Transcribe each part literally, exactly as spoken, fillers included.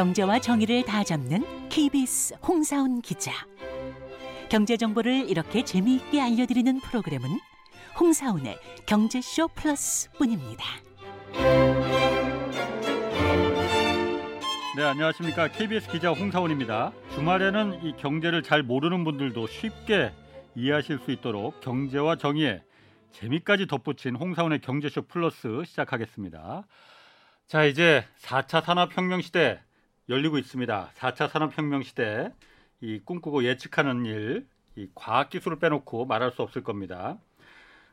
경제와 정의를 다잡는 케이비에스 홍사훈 기자. 경제 정보를 이렇게 재미있게 알려드리는 프로그램은 홍사훈의 경제쇼 플러스 뿐입니다. 네, 안녕하십니까. 케이비에스 기자 홍사훈입니다. 주말에는 이 경제를 잘 모르는 분들도 쉽게 이해하실 수 있도록 경제와 정의에 재미까지 덧붙인 홍사훈의 경제쇼 플러스 시작하겠습니다. 자, 이제 사 차 산업혁명 시대 열리고 있습니다. 사 차 산업혁명 시대, 이 꿈꾸고 예측하는 일, 이 과학기술을 빼놓고 말할 수 없을 겁니다.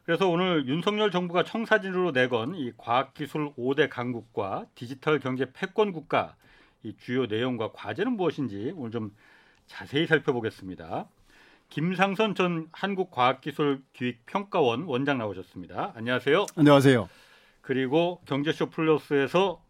그래서 오늘 윤석열 정부가 청사진으로 내건 이 과학기술 오 대 강국과 디지털 경제 패권 국가, 이 주요 내용과 과제는 무엇인지 오늘 좀 자세히 살펴보겠습니다. 김상선 전 한국과학기술기획평가원 원장 나오셨습니다. 안녕하세요. 안녕하세요. 그리고 경제쇼 플러스에서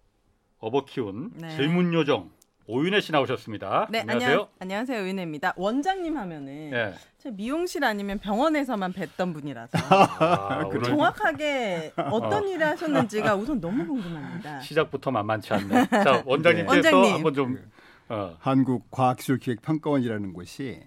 업어키운 네. 질문요정 오윤혜 씨 나오셨습니다. 네, 안녕하세요. 안녕하세요, 오윤혜입니다. 원장님 하면은 네. 저 미용실 아니면 병원에서만 뵀던 분이라서 아, 정확하게 어떤 어. 일을 하셨는지가 우선 너무 궁금합니다. 시작부터 만만치 않네. 자, 원장님께서 원장님. 한번 좀 어. 한국과학기술기획평가원이라는 곳이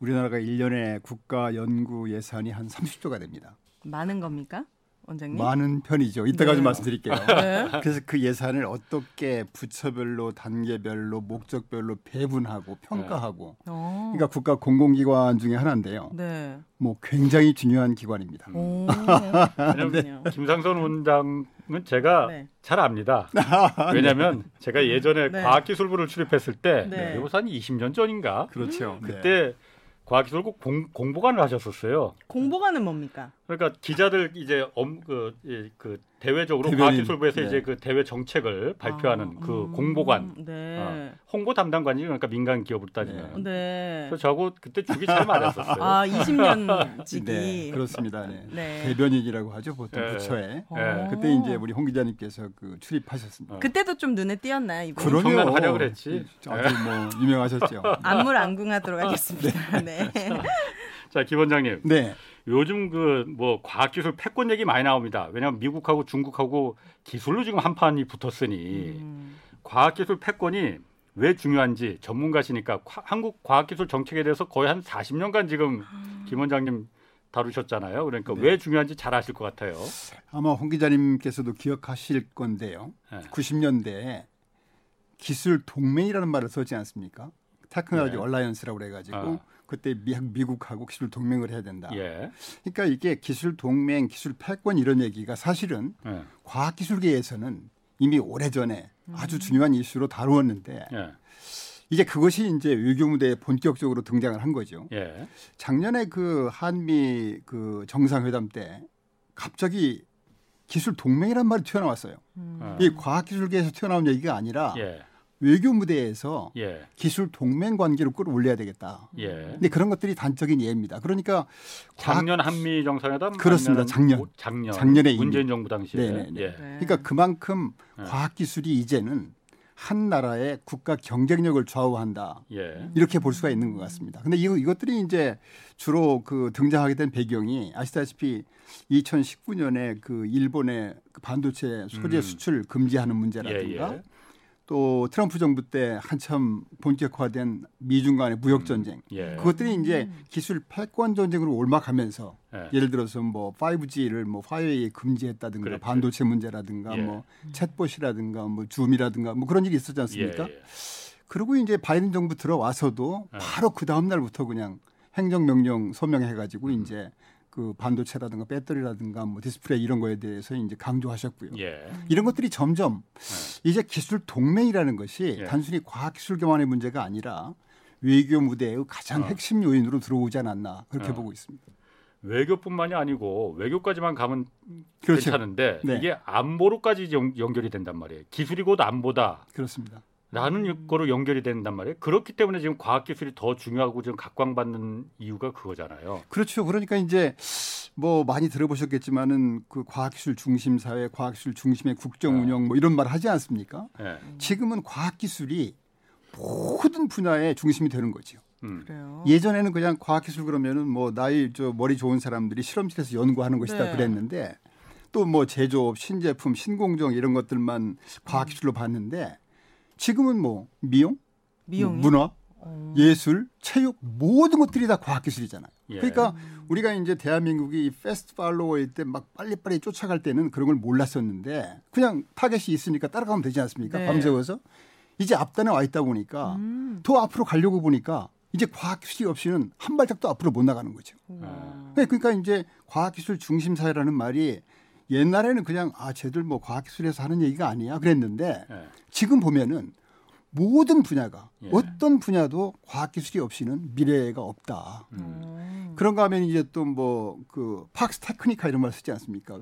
우리나라가 일 년에 국가 연구 예산이 한 삼십 조가 됩니다. 많은 겁니까? 원장님? 많은 편이죠. 이따가 좀 네. 말씀드릴게요. 네. 그래서 그 예산을 어떻게 부처별로, 단계별로, 목적별로 배분하고 평가하고 네. 그러니까 국가 공공기관 중에 하나인데요. 네. 뭐 굉장히 중요한 기관입니다. 오, 왜냐면 네. 김상선 원장은 제가 네. 잘 압니다. 왜냐하면 제가 예전에 네. 과학기술부를 출입했을 때 네. 이것이 한 이십 년 전인가? 그렇죠. 음. 그때 네. 과학기술 공, 공보관을 하셨었어요. 공보관은 뭡니까? 그러니까 기자들 이제 엄, 그, 그 대외적으로 대변인, 과학기술부에서 네. 이제 그 대외 정책을 발표하는 아, 그 음, 공보관, 네. 어, 홍보 담당관이 그러니까 민간 기업으로 따지면. 네. 그래서 저하고 그때 주기 잘 맞았었어요. 아, 이십 년 지기. 네, 그렇습니다. 네. 네. 대변인이라고 하죠, 보통 네. 부처에. 네. 그때 이제 우리 홍 기자님께서 그 출입하셨습니다. 그때도 좀 눈에 띄었나요, 이분? 그럼요. 엄청난 활약을 했지. 아주 뭐 유명하셨죠. 안물안궁하도록 하겠습니다. 네. 네. 자, 김 원장님. 네. 요즘 그 뭐 과학기술 패권 얘기 많이 나옵니다. 왜냐하면 미국하고 중국하고 기술로 지금 한판이 붙었으니 음. 과학기술 패권이 왜 중요한지 전문가시니까 과, 한국 과학기술 정책에 대해서 거의 한 사십 년간 지금 김 원장님 다루셨잖아요. 그러니까 네. 왜 중요한지 잘 아실 것 같아요. 아마 홍 기자님께서도 기억하실 건데요. 네. 구십 년대에 기술 동맹이라는 말을 쓰지 않습니까? 테크놀로지 네. 얼라이언스라고 그래가지고 아. 그때 미, 미국하고 기술 동맹을 해야 된다. 예. 그러니까 이게 기술 동맹, 기술 패권 이런 얘기가 사실은 예. 과학기술계에서는 이미 오래전에 음. 아주 중요한 이슈로 다루었는데 예. 이제 그것이 이제 외교 무대에 본격적으로 등장을 한 거죠. 예. 작년에 그 한미 그 정상회담 때 갑자기 기술 동맹이란 말이 튀어나왔어요. 음. 이 과학기술계에서 튀어나온 얘기가 아니라 예. 외교 무대에서 예. 기술 동맹 관계로 끌어올려야 되겠다. 그런데 예. 그런 것들이 단적인 예입니다. 그러니까 작년 과학... 한미 정상회담 그렇습니다. 작년 오, 작년 작년에 문재인 정부 당시에 네. 예. 그러니까 그만큼 예. 과학 기술이 이제는 한 나라의 국가 경쟁력을 좌우한다. 예. 이렇게 볼 수가 있는 것 같습니다. 그런데 이 이것들이 이제 주로 그 등장하게 된 배경이 아시다시피 이천십구 년에 그 일본의 반도체 소재 음. 수출 금지하는 문제라든가. 예, 예. 또 트럼프 정부 때 한참 본격화된 미중 간의 무역 전쟁, 음, 예. 그것들이 이제 기술 패권 전쟁으로 올라가면서 예. 예를 들어서 뭐 파이브지를 뭐 화웨이 금지했다든가 그렇지. 반도체 문제라든가 예. 뭐 챗봇이라든가 뭐 줌이라든가 뭐 그런 일이 있었지 않습니까? 예, 예. 그리고 이제 바이든 정부 들어와서도 예. 바로 그 다음 날부터 그냥 행정명령 서명해가지고 음. 이제 그 반도체라든가 배터리라든가 뭐 디스플레이 이런 거에 대해서 이제 강조하셨고요. 예. 이런 것들이 점점 예. 이제 기술 동맹이라는 것이 예. 단순히 과학기술계만의 문제가 아니라 외교 무대의 가장 어. 핵심 요인으로 들어오지 않았나 그렇게 어. 보고 있습니다. 외교뿐만이 아니고 외교까지만 가면 그렇죠. 괜찮은데 네. 이게 안보로까지 연, 연결이 된단 말이에요. 기술이 곧 안보다. 그렇습니다. 라는 거로 연결이 된단 말이에요. 그렇기 때문에 지금 과학기술이 더 중요하고 지금 각광받는 이유가 그거잖아요. 그렇죠. 그러니까 이제 뭐 많이 들어보셨겠지만은 그 과학기술 중심 사회, 과학기술 중심의 국정운영 네. 뭐 이런 말 하지 않습니까? 네. 지금은 과학기술이 모든 분야의 중심이 되는 거죠. 음. 그래요. 예전에는 그냥 과학기술 그러면은 뭐 나이 저 머리 좋은 사람들이 실험실에서 연구하는 것이다 네. 그랬는데 또 뭐 제조업, 신제품, 신공정 이런 것들만 과학기술로 봤는데 지금은 뭐 미용, 미용이? 문화, 음. 예술, 체육 모든 것들이 다 과학기술이잖아요. 예. 그러니까 우리가 이제 대한민국이 패스트 팔로워일 때 막 빨리빨리 쫓아갈 때는 그런 걸 몰랐었는데 그냥 타겟이 있으니까 따라가면 되지 않습니까? 네. 밤새워서. 이제 앞단에 와 있다 보니까 음. 더 앞으로 가려고 보니까 이제 과학기술이 없이는 한 발짝도 앞으로 못 나가는 거죠. 음. 그러니까 이제 과학기술 중심 사회라는 말이 옛날에는 그냥 아 쟤들 뭐 과학기술에서 하는 얘기가 아니야 그랬는데 네. 지금 보면은 모든 분야가 예. 어떤 분야도 과학기술이 없이는 미래가 없다. 음. 그런가 하면 이제 또 뭐 그 팍스 테크니카 이런 말 쓰지 않습니까?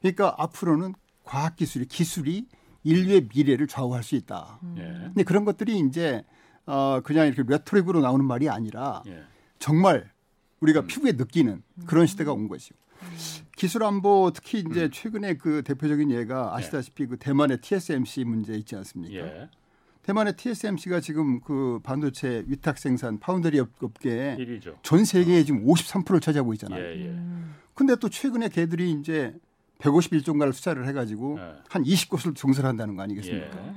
그러니까 앞으로는 과학기술이 기술이 인류의 미래를 좌우할 수 있다. 그런데 예. 그런 것들이 이제 어 그냥 이렇게 레토릭으로 나오는 말이 아니라 예. 정말 우리가 음. 피부에 느끼는 그런 시대가 온 거죠. 기술 안보 특히 이제 음. 최근에 그 대표적인 예가 아시다시피 예. 그 대만의 티에스엠씨 문제 있지 않습니까? 예. 대만의 티에스엠씨가 지금 그 반도체 위탁 생산 파운드리 업계에 일위죠. 전 세계에 지금 오십삼 퍼센트를 차지하고 있잖아요. 그런데 예, 예. 또 최근에 걔들이 이제 백오십일 종가를 투자를 해가지고 예. 한 이십 곳을 증설한다는 거 아니겠습니까? 예. 예.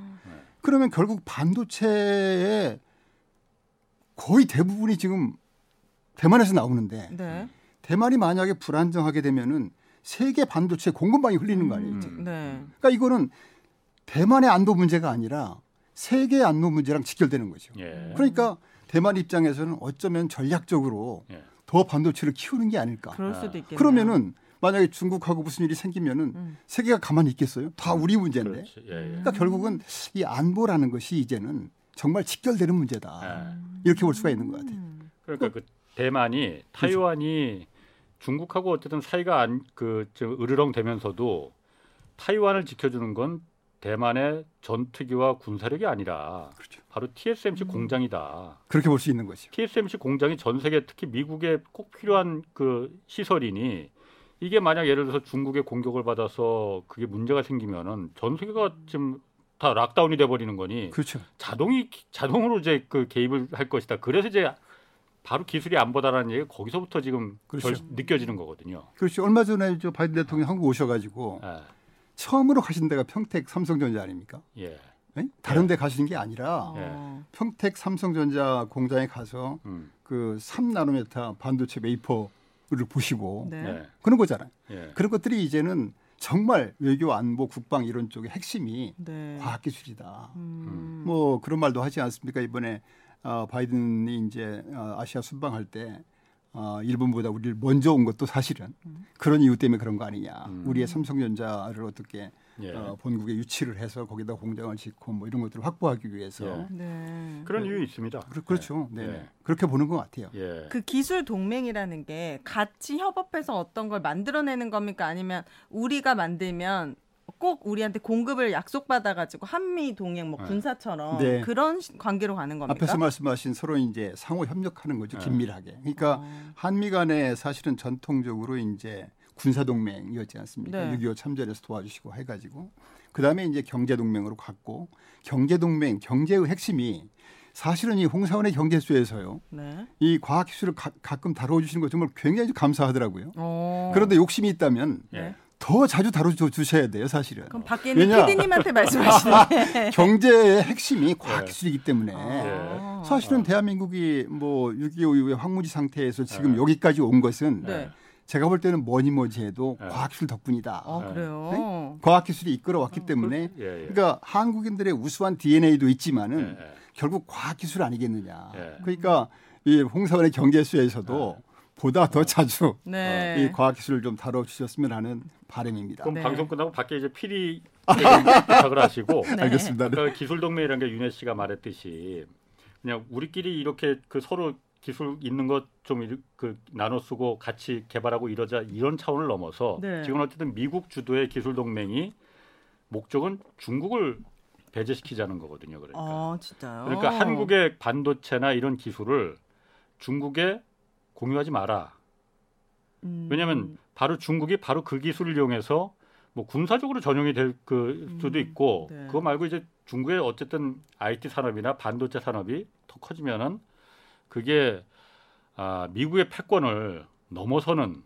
그러면 결국 반도체의 거의 대부분이 지금 대만에서 나오는데 네. 대만이 만약에 불안정하게 되면은 세계 반도체 공급망이 흘리는 거 아니에요? 음, 네. 그러니까 이거는 대만의 안보 문제가 아니라 세계 안보 문제랑 직결되는 거죠. 예. 그러니까 대만 입장에서는 어쩌면 전략적으로 예. 더 반도체를 키우는 게 아닐까. 그럴 수도 있겠네요. 그러면은 만약에 중국하고 무슨 일이 생기면은 음. 세계가 가만히 있겠어요? 다 우리 문제인데. 예, 예. 그러니까 결국은 이 안보라는 것이 이제는 정말 직결되는 문제다. 예. 이렇게 볼 수가 있는 것 같아요. 그러니까 그 대만이 타이완이 그죠? 중국하고 어쨌든 사이가 안 그 으르렁 되면서도 타이완을 지켜주는 건 대만의 전투기와 군사력이 아니라 그렇죠. 바로 티에스엠씨 음. 공장이다. 그렇게 볼 수 있는 거죠. 티에스엠씨 공장이 전 세계 특히 미국에 꼭 필요한 그 시설이니 이게 만약 예를 들어서 중국의 공격을 받아서 그게 문제가 생기면은 전 세계가 지금 다 락다운이 돼 버리는 거니 그렇죠. 자동이 자동으로 이제 그 개입을 할 것이다. 그래서 이제 바로 기술이 안보다라는 얘기가 거기서부터 지금 그렇죠. 결, 느껴지는 거거든요. 그렇죠. 얼마 전에 저 바이든 대통령 한국 오셔가지고. 네. 처음으로 가신 데가 평택 삼성전자 아닙니까? 예. 네? 다른 예. 데 가시는 게 아니라 예. 평택 삼성전자 공장에 가서 음. 그 삼 나노미터 반도체 웨이퍼를 보시고 네. 그런 거잖아요. 예. 그런 것들이 이제는 정말 외교 안보 국방 이런 쪽의 핵심이 네. 과학기술이다. 음. 뭐 그런 말도 하지 않습니까? 이번에 어, 바이든이 이제 어, 아시아 순방할 때 어, 일본보다 우리를 먼저 온 것도 사실은 음. 그런 이유 때문에 그런 거 아니냐. 음. 우리의 삼성전자를 어떻게 예. 어, 본국에 유치를 해서 거기다 공장을 짓고 뭐 이런 것들을 확보하기 위해서 예. 네. 그런 네. 이유 있습니다. 그, 그렇죠. 네. 네. 네. 그렇게 보는 것 같아요. 예. 그 기술 동맹이라는 게 같이 협업해서 어떤 걸 만들어내는 겁니까? 아니면 우리가 만들면 꼭 우리한테 공급을 약속받아가지고 한미 동행 뭐 군사처럼 네. 그런 관계로 가는 겁니까? 앞에서 말씀하신 서로 이제 상호 협력하는 거죠. 네. 긴밀하게. 그러니까 어. 한미 간에 사실은 전통적으로 이제 군사 동맹이었지 않습니까? 네. 육이오 참전에서 도와주시고 해가지고 그다음에 이제 경제 동맹으로 갔고 경제 동맹 경제의 핵심이 사실은 이 홍사훈의 경제쇼에서요. 네. 이 과학기술을 가, 가끔 다뤄주시는 거 정말 굉장히 감사하더라고요. 어. 그런데 욕심이 있다면. 네. 더 자주 다뤄주셔야 돼요, 사실은. 그럼 밖에 있는 피디님한테 말씀하시네. 경제의 핵심이 과학기술이기 때문에 아, 예. 사실은 아. 대한민국이 뭐 육이오 이후에 황무지 상태에서 지금 예. 여기까지 온 것은 네. 제가 볼 때는 뭐니 뭐지 해도 예. 과학기술 덕분이다. 아, 그래요? 네? 과학기술이 이끌어왔기 아, 때문에 예, 예. 그러니까 한국인들의 우수한 디엔에이도 있지만은 예, 예. 결국 과학기술 아니겠느냐. 예. 그러니까 이 홍사원의 경제쇼에서도 예. 보다 더 자주 네. 이 과학기술을 좀 다뤄주셨으면 하는 바람입니다. 그럼 네. 방송 끝나고 밖에 이제 피디 부탁을 하시고 네. 알겠습니다. 그러니까 기술 동맹이라는 게 윤혜 씨가 말했듯이 그냥 우리끼리 이렇게 그 서로 기술 있는 것 좀 그 나눠 쓰고 같이 개발하고 이러자 이런 차원을 넘어서 네. 지금 어쨌든 미국 주도의 기술 동맹이 목적은 중국을 배제시키자는 거거든요. 그러니까 아, 진짜요? 그러니까 한국의 반도체나 이런 기술을 중국의 공유하지 마라. 음. 왜냐하면 바로 중국이 바로 그 기술을 이용해서 뭐 군사적으로 전용이 될 그 수도 있고 음. 네. 그거 말고 이제 중국의 어쨌든 아이티 산업이나 반도체 산업이 더 커지면은 그게 아, 미국의 패권을 넘어서는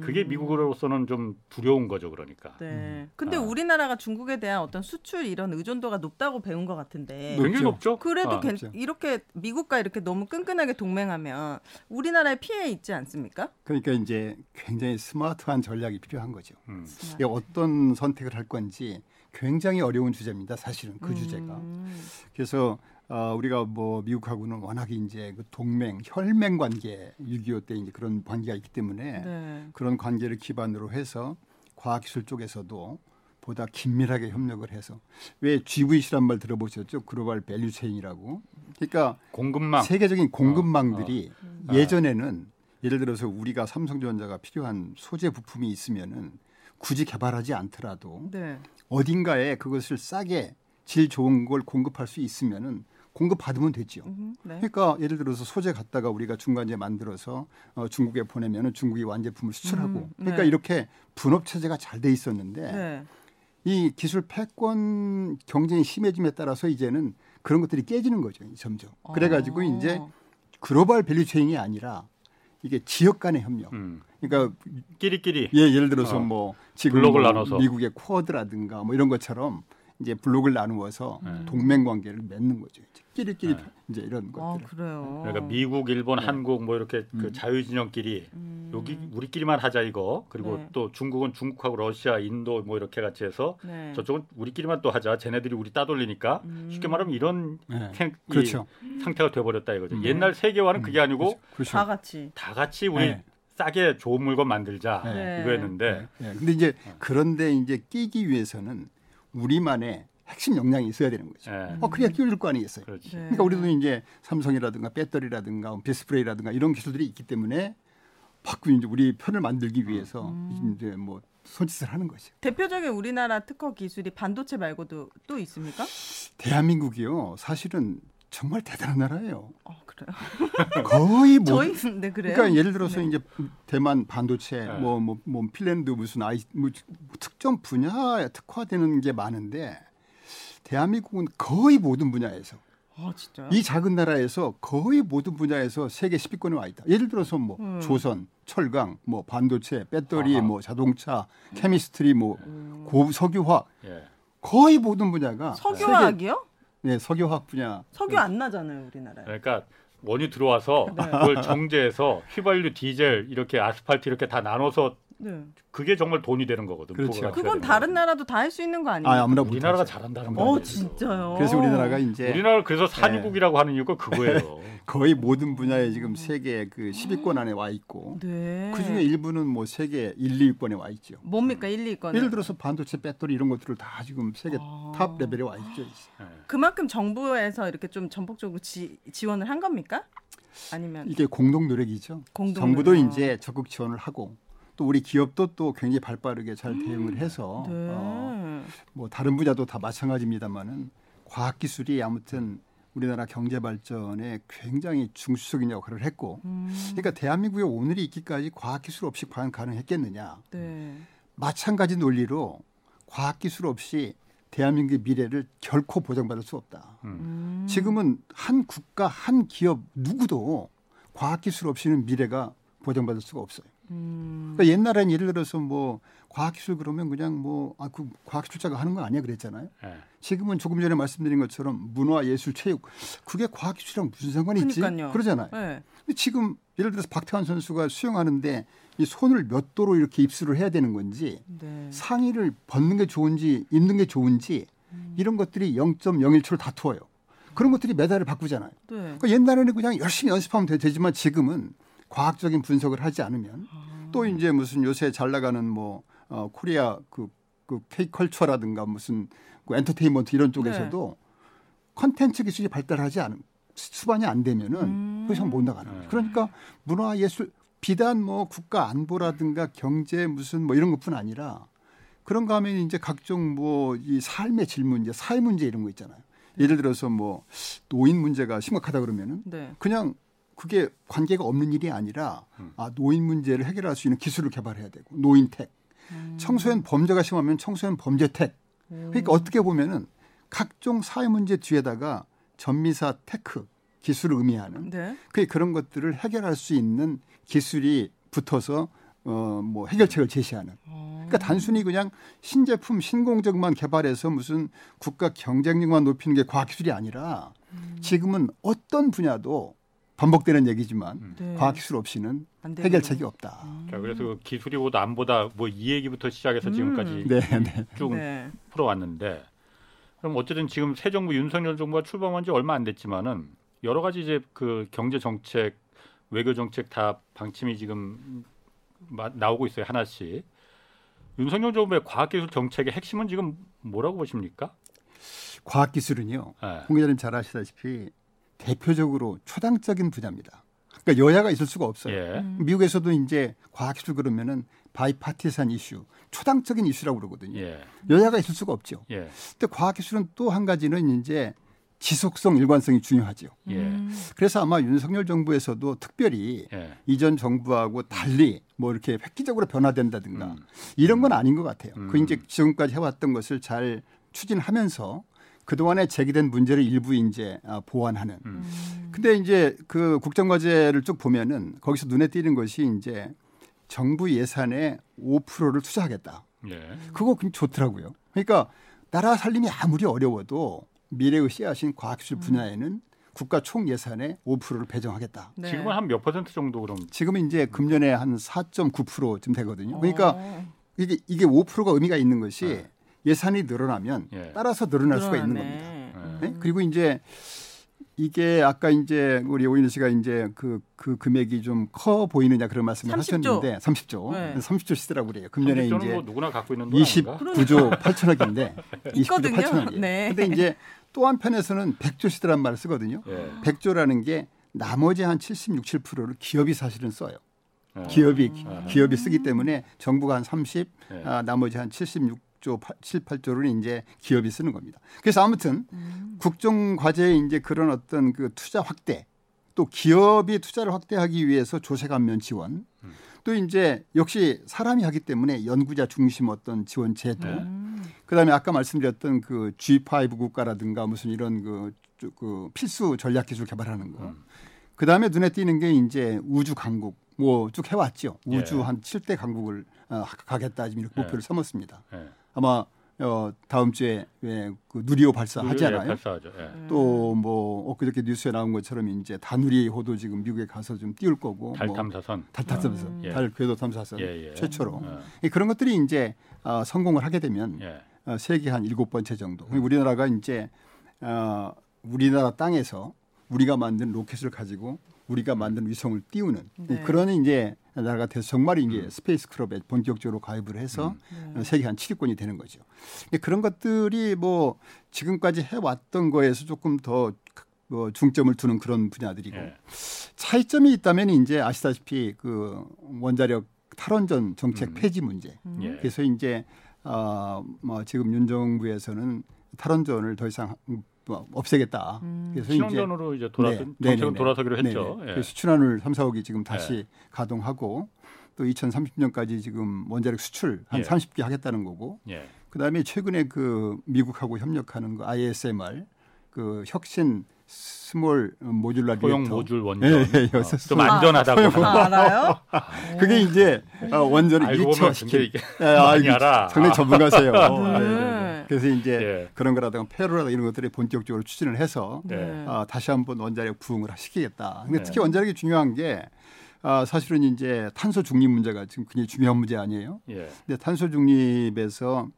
그게 미국으로서는 좀 두려운 거죠, 그러니까. 네. 근데 아. 우리나라가 중국에 대한 어떤 수출 이런 의존도가 높다고 배운 것 같은데. 굉장히 높죠. 그래도 아, 괜, 이렇게 미국과 이렇게 너무 끈끈하게 동맹하면 우리나라에 피해 있지 않습니까? 그러니까 이제 굉장히 스마트한 전략이 필요한 거죠. 음. 어떤 선택을 할 건지 굉장히 어려운 주제입니다. 사실은 그 음. 주제가. 그래서 어, 우리가 뭐 미국하고는 워낙에 이제 그 동맹, 혈맹 관계, 육이오 때 이제 그런 관계가 있기 때문에 네. 그런 관계를 기반으로 해서 과학기술 쪽에서도 보다 긴밀하게 협력을 해서 왜 지브이씨란 말 들어보셨죠? 글로벌 밸류체인이라고. 그러니까 공급망, 세계적인 공급망들이 어, 어. 예전에는 예를 들어서 우리가 삼성전자가 필요한 소재 부품이 있으면은 굳이 개발하지 않더라도 네. 어딘가에 그것을 싸게 질 좋은 걸 공급할 수 있으면은. 공급받으면 되죠. 음, 네. 그러니까 예를 들어서 소재 갖다가 우리가 중간재 만들어서 어, 중국에 보내면 중국이 완제품을 수출하고 음, 네. 그러니까 이렇게 분업체제가 잘 돼 있었는데 네. 이 기술 패권 경쟁이 심해짐에 따라서 이제는 그런 것들이 깨지는 거죠. 점점. 그래가지고 아. 이제 글로벌 밸류체인이 아니라 이게 지역 간의 협력. 음. 그러니까 끼리끼리. 예, 예를 들어서 어, 뭐 지금 블록을 뭐 나눠서. 미국의 쿼드라든가 뭐 이런 것처럼 이제 블록을 나누어서 네. 동맹 관계를 맺는 거죠. 이제 끼리끼리 네. 이제 이런 것들. 아, 그래요. 그러니까 미국, 일본, 네. 한국 뭐 이렇게 음. 그 자유진영끼리 음. 여기 우리끼리만 하자 이거. 그리고 네. 또 중국은 중국하고 러시아, 인도 뭐 이렇게 같이 해서 네. 저쪽은 우리끼리만 또 하자. 쟤네들이 우리 따돌리니까 음. 쉽게 말하면 이런 네. 탱, 그렇죠. 상태가 돼버렸다 이거죠. 음. 옛날 세계화는 음. 그게 아니고 그렇죠. 그렇죠. 다 같이 다 같이 우리 네. 싸게 좋은 물건 만들자 네. 이거였는데. 네. 네. 근데 이제 그런데 이제 끼기 위해서는 우리만의 핵심 역량이 있어야 되는 거죠. 네. 어, 그래야 끼워줄 거 아니겠어요. 그렇지. 그러니까 우리도 이제 삼성이라든가 배터리라든가 디스플레이라든가 이런 기술들이 있기 때문에 바꾸 이제 우리 편을 만들기 위해서 음. 이제 뭐 손짓을 하는 거죠. 대표적인 우리나라 특허 기술이 반도체 말고도 또 있습니까? 대한민국이요. 사실은 정말 대단한 나라예요. 아, 그래요? 거의 뭐 저희, 네, 그래요? 그러니까 예를 들어서 네. 이제 대만 반도체 네. 뭐, 뭐, 뭐 핀란드 무슨 아이 뭐 특정 분야에 특화되는 게 많은데 대한민국은 거의 모든 분야에서 아, 진짜요? 이 작은 나라에서 거의 모든 분야에서 세계 십 위권에 와 있다. 예를 들어서 뭐 음. 조선, 철강, 뭐 반도체, 배터리, 아하. 뭐 자동차, 음. 케미스트리, 뭐 음. 고, 석유화학 예. 거의 모든 분야가 석유화학이요? 네, 석유화학 분야. 석유 안 나잖아요, 우리나라에. 그러니까 원유 들어와서 네. 그걸 정제해서 휘발유, 디젤 이렇게 아스팔트 이렇게 다 나눠서 네. 그게 정말 돈이 되는 거거든요. 그렇죠. 그건 다른 나라도 다 할 수 있는 거 아니에요? 아, 아무나 우리나라가 잘한다는 거예요. 어, 진짜요. 그래서 우리나라가 이제 우리나라 그래서 산유국이라고 네. 하는 이유가 그거예요. 거의 모든 분야에 지금 세계 그 십 위권 안에 와 있고 네. 그 중에 일부는 뭐 세계 일, 이 위권에 와 있죠. 뭡니까 일, 이 위권? 예를 들어서 반도체, 배터리 이런 것들을 다 지금 세계 아. 탑 레벨에 와 있죠. 네. 그만큼 정부에서 이렇게 좀 전폭적으로 지, 지원을 한 겁니까? 아니면 이게 공동 노력이죠. 공동 정부도 노력. 이제 적극 지원을 하고. 또 우리 기업도 또 굉장히 발빠르게 잘 대응을 해서 네. 어, 뭐 다른 분야도 다 마찬가지입니다만은 과학기술이 아무튼 우리나라 경제 발전에 굉장히 중추적인 역할을 했고 음. 그러니까 대한민국에 오늘이 있기까지 과학기술 없이 과연 가능했겠느냐. 네. 마찬가지 논리로 과학기술 없이 대한민국의 미래를 결코 보장받을 수 없다. 음. 지금은 한 국가, 한 기업 누구도 과학기술 없이는 미래가 보장받을 수가 없어요. 음. 그러니까 옛날엔 예를 들어서 뭐 과학기술 그러면 그냥 뭐 아, 그 과학기술자가 하는 거 아니야 그랬잖아요. 네. 지금은 조금 전에 말씀드린 것처럼 문화, 예술, 체육 그게 과학기술이랑 무슨 상관이 그러니까요. 있지? 그러잖아요. 네. 근데 지금 예를 들어서 박태환 선수가 수영하는데 이 손을 몇 도로 이렇게 입수를 해야 되는 건지 네. 상의를 벗는 게 좋은지 입는 게 좋은지 음. 이런 것들이 영 점 영일 초를 다투어요. 그런 것들이 메달을 바꾸잖아요. 네. 그러니까 옛날에는 그냥 열심히 연습하면 되지만 지금은 과학적인 분석을 하지 않으면 아. 또 이제 무슨 요새 잘 나가는 뭐 어, 코리아 그, 그 K컬처라든가 무슨 그 엔터테인먼트 이런 쪽에서도 컨텐츠 네. 기술이 발달하지 않은 수반이 안 되면은 음. 더 이상 못 나가는 거죠. 네. 그러니까 문화 예술 비단 뭐 국가 안보라든가 경제 무슨 뭐 이런 것뿐 아니라 그런가 하면 이제 각종 뭐 이 삶의 질 문제, 사회 문제 이런 거 있잖아요. 네. 예를 들어서 뭐 노인 문제가 심각하다 그러면은 네. 그냥 그게 관계가 없는 일이 아니라 아, 노인 문제를 해결할 수 있는 기술을 개발해야 되고 노인택, 음. 청소년 범죄가 심하면 청소년 범죄택. 음. 그러니까 어떻게 보면은 각종 사회 문제 뒤에다가 전미사 테크 기술을 의미하는 네. 그게 그런 것들을 해결할 수 있는 기술이 붙어서 어, 뭐 해결책을 제시하는. 그러니까 단순히 그냥 신제품, 신공정만 개발해서 무슨 국가 경쟁력만 높이는 게 과학기술이 아니라 지금은 어떤 분야도 반복되는 얘기지만 네. 과학기술 없이는 해결책이 없다. 자, 그래서 기술이 보다 안 보다 뭐 이 얘기부터 시작해서 지금까지 음. 네, 네. 쭉 네. 풀어왔는데 그럼 어쨌든 지금 새 정부 윤석열 정부가 출범한 지 얼마 안 됐지만은 여러 가지 이제 그 경제 정책, 외교 정책 다 방침이 지금 나오고 있어요 하나씩. 윤석열 정부의 과학기술 정책의 핵심은 지금 뭐라고 보십니까? 과학기술은요. 네. 홍 기자님 잘 아시다시피 대표적으로 초당적인 분야입니다. 그러니까 여야가 있을 수가 없어요. 예. 미국에서도 이제 과학기술 그러면은 바이파티산 이슈, 초당적인 이슈라고 그러거든요. 예. 여야가 있을 수가 없죠. 예. 근데 과학기술은 또 한 가지는 이제 지속성, 일관성이 중요하죠. 예. 그래서 아마 윤석열 정부에서도 특별히 예. 이전 정부하고 달리 뭐 이렇게 획기적으로 변화된다든가 음. 이런 건 아닌 것 같아요. 음. 그 이제 지금까지 해왔던 것을 잘 추진하면서 그동안에 제기된 문제를 일부 이제 보완하는. 음. 근데 이제 그 국정과제를 쭉 보면은 거기서 눈에 띄는 것이 이제 정부 예산의 오 퍼센트를 투자하겠다. 예. 그거 좋더라고요. 그러니까 나라 살림이 아무리 어려워도 미래의 씨앗인 과학기술 분야에는 음. 국가 총 예산의 오 퍼센트를 배정하겠다. 네. 지금은 한 몇 퍼센트 정도 그럼? 지금은 이제 금년에 한 사 점 구 퍼센트쯤 되거든요. 그러니까 오. 이게 이게 오 퍼센트가 의미가 있는 것이 네. 예산이 늘어나면 예. 따라서 늘어날 늘어나네. 수가 있는 겁니다. 네. 네? 그리고 이제 이게 아까 이제 우리 오윤혜 씨가 이제 그, 그 금액이 좀 커 보이느냐 그런 말씀을 삼십 조. 하셨는데 삼십 조. 네. 삼십 조 시대라고 그래요. 금년에 이제 뭐 누구나 갖고 있는 이십구 조 팔천억인데 이십구 조 팔천억이에요. 네. 근데 이제 또 한편에서는 백 조 시대란 말을 쓰거든요. 네. 백 조라는 게 나머지 한 칠십육, 칠 퍼센트를 기업이 사실은 써요. 네. 기업이 네. 기업이 쓰기 때문에 정부가 한 삼십, 네. 아, 나머지 한 칠십육 조, 칠, 팔 조를 이제 기업이 쓰는 겁니다. 그래서 아무튼 음. 국정 과제에 이제 그런 어떤 그 투자 확대, 또 기업이 투자를 확대하기 위해서 조세 감면 지원, 음. 또 이제 역시 사람이 하기 때문에 연구자 중심 어떤 지원 제도, 음. 그다음에 아까 말씀드렸던 그 지 파이브 국가라든가 무슨 이런 그, 그 필수 전략 기술 개발하는 거, 음. 그다음에 눈에 띄는 게 이제 우주 강국. 뭐 쭉 해왔죠. 우주 예. 한 칠 대 강국을 어, 가겠다 지금 이렇게 예. 목표를 삼았습니다. 예. 아마 어, 다음 주에 왜 그 누리호 발사하지 않아요? 예, 발사하죠. 예. 또 뭐 엊그저께 뉴스에 나온 것처럼 이제 다누리호도 지금 미국에 가서 좀 띄울 거고. 달 탐사선. 뭐, 달 탐사선. 음. 달 궤도 탐사선. 예, 예. 최초로. 예. 그런 것들이 이제 어, 성공을 하게 되면 예. 어, 세계 한 일곱 번째 정도. 음. 우리나라가 이제 어, 우리나라 땅에서 우리가 만든 로켓을 가지고 우리가 만든 위성을 띄우는 네. 그런 이제 나라가 돼서 정말 이제 음. 스페이스 클럽에 본격적으로 가입을 해서 음. 세계 한 칠 위권이 되는 거죠. 근데 그런 것들이 뭐 지금까지 해왔던 거에서 조금 더 뭐 중점을 두는 그런 분야들이고 네. 차이점이 있다면 이제 아시다시피 그 원자력 탈원전 정책 음. 폐지 문제. 음. 그래서 이제 어 뭐 지금 윤 정부에서는 탈원전을 더 이상 뭐 없애겠다. 음. 그래서 친환전으로 이제, 이제 돌아서 네, 정책은 돌아서기로 했죠. 예. 그래서 친환울 삼, 사억이 지금 다시 예. 가동하고 또 이천삼십 년까지 지금 원자력 수출 한 예. 삼십 개 하겠다는 거고. 예. 그다음에 최근에 그 미국하고 협력하는 그 아이에스엠알 그 혁신 스몰 모듈라 리액터 소형 모듈 원전 예, 예, 예. 어, 좀 안전하다고 아, 알아요? 그게 이제 원전을 유치시키는 많이 알아. 상당히 전문가세요. 네. 네. 그래서 이제 예. 그런 거라든가 페루라든가 이런 것들이 본격적으로 추진을 해서 네. 어, 다시 한번 원자력 부흥을 시키겠다. 근데 네. 특히 원자력이 중요한 게 어, 사실은 이제 탄소 중립 문제가 지금 굉장히 중요한 문제 아니에요. 예. 근데 탄소 중립에서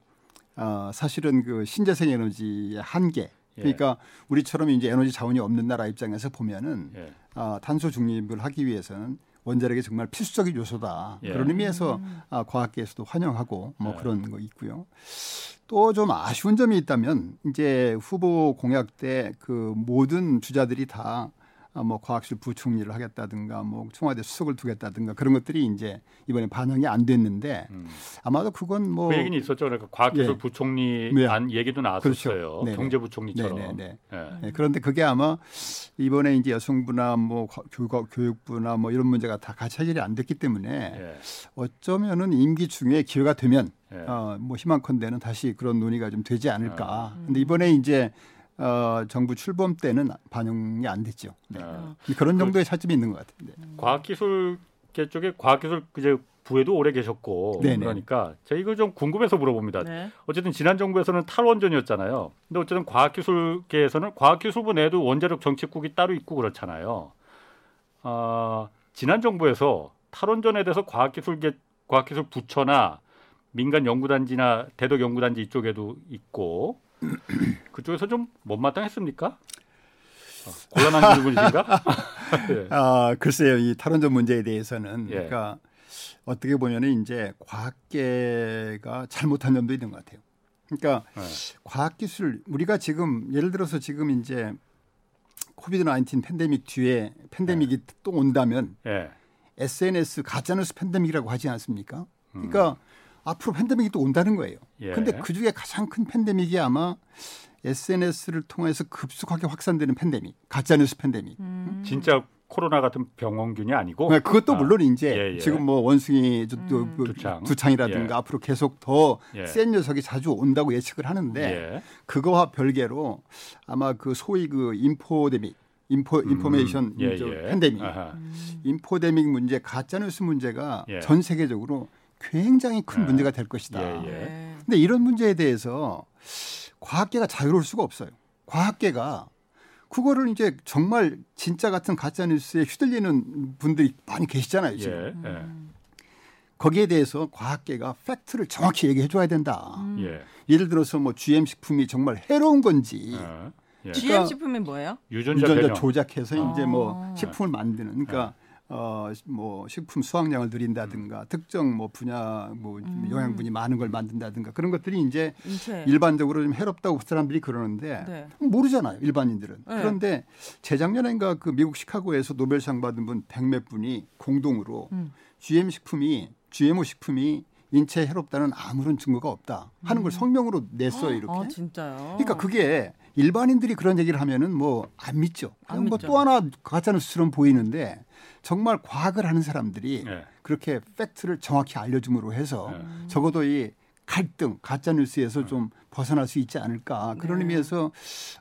어, 사실은 그 신재생 에너지의 한계. 그러니까 예. 우리처럼 이제 에너지 자원이 없는 나라 입장에서 보면은 예. 어, 탄소 중립을 하기 위해서는 원자력이 정말 필수적인 요소다. 예. 그런 의미에서 음. 아, 과학계에서도 환영하고 뭐 예. 그런 거 있고요. 또 좀 아쉬운 점이 있다면 이제 후보 공약 때 그 모든 주자들이 다 뭐 과학실 부총리를 하겠다든가 뭐 청와대 수석을 두겠다든가 그런 것들이 이제 이번에 반영이 안 됐는데 음. 아마도 그건 뭐 그 얘기는 있었죠. 그러니까 과학기술 예. 부총리 네. 안 얘기도 나왔었어요. 그렇죠. 경제부총리처럼. 네네네. 네. 네. 그런데 그게 아마 이번에 이제 여성부나 뭐 교육부나 뭐 이런 문제가 다 같이 해결이 안 됐기 때문에 예. 어쩌면은 임기 중에 기회가 되면 예. 어, 뭐 희망컨대는 다시 그런 논의가 좀 되지 않을까. 예. 음. 근데 이번에 이제 어, 정부 출범 때는 반영이 안 됐죠. 네. 아, 그런 정도의 그, 차점이 있는 것 같은데. 과학기술 과학계 쪽에 과학기술 이제 부에도 오래 계셨고 네네. 그러니까 제가 이거 좀 궁금해서 물어봅니다. 네. 어쨌든 지난 정부에서는 탈원전이었잖아요. 근데 어쨌든 과학기술계에서는 과학기술부 내에도 원자력 정책국이 따로 있고 그렇잖아요. 어, 지난 정부에서 탈원전에 대해서 과학기술계 과학기술 부처나 민간 연구단지나 대덕 연구단지 이쪽에도 있고 그쪽에서 좀 못마땅했습니까? 곤란한 질문이신가? 예. 아 글쎄요, 이 탈원전 문제에 대해서는 예. 그러니까 어떻게 보면은 이제 과학계가 잘못한 점도 있는 것 같아요. 그러니까 예. 과학기술 우리가 지금 예를 들어서 지금 이제 코비드 나인틴 팬데믹 뒤에 팬데믹이 예. 또 온다면 예. 에스엔에스 가짜뉴스 팬데믹이라고 하지 않습니까? 그러니까 음. 앞으로 팬데믹이 또 온다는 거예요. 그런데 예. 그중에 가장 큰 팬데믹이 아마 에스엔에스를 통해서 급속하게 확산되는 팬데믹, 가짜뉴스 팬데믹. 음. 진짜 코로나 같은 병원균이 아니고. 네, 그것도 아. 물론 이제 예, 예. 지금 뭐 원숭이 음. 두창. 두창이라든가 예. 앞으로 계속 더 센 예. 녀석이 자주 온다고 예측을 하는데 예. 그거와 별개로 아마 그 소위 그 인포데믹. 인포 인포메이션 음, 예, 예. 팬데믹, 음. 인포데믹 문제, 가짜뉴스 문제가 예. 전 세계적으로 굉장히 큰 예. 문제가 될 것이다. 그런데 예, 예. 이런 문제에 대해서 과학계가 자유로울 수가 없어요. 과학계가 그거를 이제 정말 진짜 같은 가짜뉴스에 휘둘리는 분들이 많이 계시잖아요. 지금. 예, 예. 거기에 대해서 과학계가 팩트를 정확히 얘기해 줘야 된다. 음. 예. 예를 들어서 뭐 지엠 식품이 정말 해로운 건지. 예. 그러니까 지엠 식품이 뭐예요? 유전자, 유전자 조작해서 아. 이제 뭐 식품을 만드는 그러니까 네. 어, 뭐 식품 수확량을 늘린다든가 음. 특정 뭐 분야 뭐 음. 영양분이 많은 걸 만든다든가 그런 것들이 이제 인체. 일반적으로 좀 해롭다고 사람들이 그러는데 네. 모르잖아요 일반인들은. 네. 그런데 재작년인가 그 미국 시카고에서 노벨상 받은 분 백몇 분이 공동으로 음. 지엠 식품이 지엠오 식품이 인체에 해롭다는 아무런 증거가 없다 하는 걸 성명으로 냈어요 음. 이렇게. 아 진짜요? 그러니까 그게 일반인들이 그런 얘기를 하면은 뭐 안 믿죠. 그런 거 또 하나 가짜뉴스처럼 보이는데 정말 과학을 하는 사람들이 네. 그렇게 팩트를 정확히 알려줌으로 해서 네. 적어도 이 갈등, 가짜뉴스에서 네. 좀 벗어날 수 있지 않을까. 그런 네. 의미에서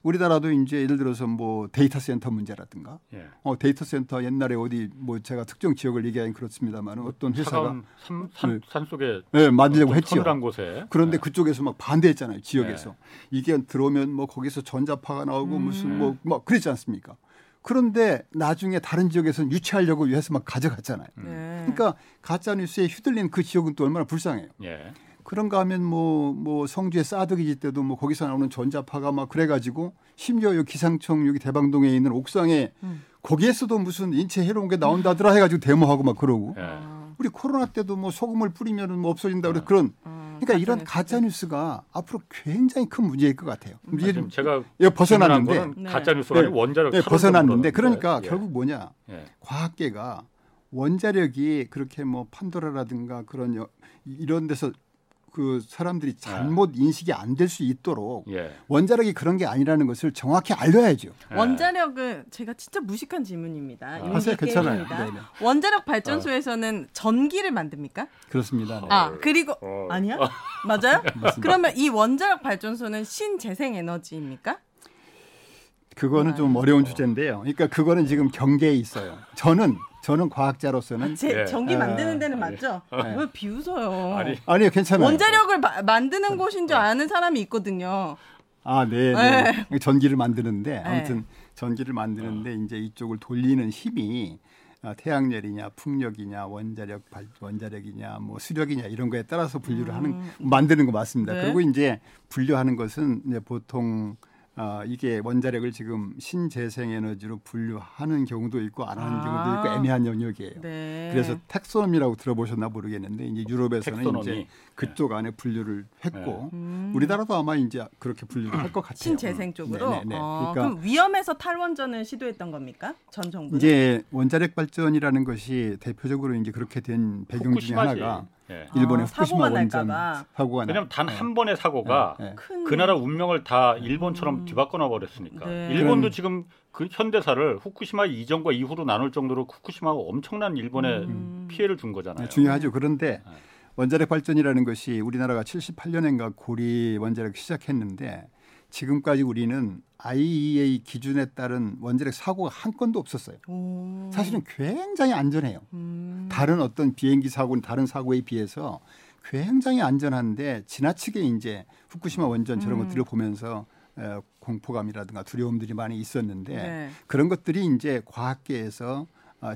우리나라도 이제 예를 들어서 뭐 데이터 센터 문제라든가 네. 어, 데이터 센터 옛날에 어디 뭐 제가 특정 지역을 얘기하긴 그렇습니다만 어떤 회사가 산, 산, 산 속에 네, 만들려고 했죠. 곳에. 그런데 네. 그쪽에서 막 반대했잖아요. 지역에서. 네. 이게 들어오면 뭐 거기서 전자파가 나오고 음. 무슨 뭐 막 그러지 않습니까? 그런데 나중에 다른 지역에서는 유치하려고 위해서 막 가져갔잖아요. 네. 그러니까 가짜뉴스에 휘둘린 그 지역은 또 얼마나 불쌍해요. 네. 그런가 하면 뭐, 뭐 성주의 싸드기지 때도 뭐 거기서 나오는 전자파가 막 그래가지고 심지어 여기 기상청 여기 대방동에 있는 옥상에 음. 거기에서도 무슨 인체 해로운 게 나온다더라 해가지고 데모하고 막 그러고 예. 우리 코로나 때도 뭐 소금을 뿌리면 뭐 없어진다 그래 예. 그런 음, 그러니까 이런 가짜 뉴스가 앞으로 굉장히 큰 문제일 것 같아요. 음. 지금 제가 예, 벗어났는데 네. 가짜 뉴스가 네. 원자력 네. 벗어났는데 그러니까 예. 결국 뭐냐 예. 과학계가 원자력이 그렇게 뭐 판도라라든가 그런 여, 이런 데서 그 사람들이 잘못 네. 인식이 안 될 수 있도록 예. 원자력이 그런 게 아니라는 것을 정확히 알려야죠. 예. 원자력은 제가 진짜 무식한 질문입니다. 아, 사실 괜찮아요. 네, 네. 원자력 발전소에서는 어. 전기를 만듭니까? 그렇습니다. 네. 아 그리고 어. 아니야? 어. 맞아요? 그러면 이 원자력 발전소는 신재생 에너지입니까? 그거는 아, 좀 어려운 어. 주제인데요. 그러니까 그거는 지금 경계에 있어요. 저는 저는 과학자로서는 아, 제, 전기 예. 만드는 데는 아, 맞죠? 예. 왜 비웃어요? 아니, 아니요, 괜찮아요. 원자력을 마, 만드는 곳인 줄 아는 사람이 있거든요. 아, 네, 네. 예. 전기를 만드는데 아무튼 전기를 만드는데 예. 이제 이쪽을 돌리는 힘이 태양열이냐, 풍력이냐, 원자력 발, 원자력이냐, 뭐 수력이냐 이런 거에 따라서 분류를 음. 하는 만드는 거 맞습니다. 네. 그리고 이제 분류하는 것은 이제 보통 어, 이게 원자력을 지금 신재생에너지로 분류하는 경우도 있고 안 하는 경우도 아. 있고 애매한 영역이에요. 네. 그래서 텍소노미라고 들어보셨나 모르겠는데 이제 유럽에서는 텍소노미. 이제 그쪽 안에 분류를 했고 네. 음. 우리나라도 아마 이제 그렇게 분류를 할 것 같아요. 신재생 쪽으로. 네, 네, 네. 어, 그러니까 그럼 위험해서 탈원전을 시도했던 겁니까? 전 정부. 이제 원자력 발전이라는 것이 대표적으로 이제 그렇게 된 배경 후쿠시마지. 중에 하나가. 예. 일본의 아, 후쿠시마 원전 사고가 나. 왜냐하면 단 한 번의 사고가 예. 그 나라 운명을 다 일본처럼 음. 뒤바꿔놔 버렸으니까. 네. 일본도 그럼... 지금 그 현대사를 후쿠시마 이전과 이후로 나눌 정도로 후쿠시마가 엄청난 일본에 음. 피해를 준 거잖아요. 중요하죠. 그런데 예. 원자력 발전이라는 것이 우리나라가 칠십팔 년인가 고리 원자력 시작했는데 지금까지 우리는 아이이에이 기준에 따른 원자력 사고가 한 건도 없었어요. 오. 사실은 굉장히 안전해요. 음. 다른 어떤 비행기 사고는 다른 사고에 비해서 굉장히 안전한데 지나치게 이제 후쿠시마 원전 저런 음. 것들을 보면서 공포감이라든가 두려움들이 많이 있었는데 네. 그런 것들이 이제 과학계에서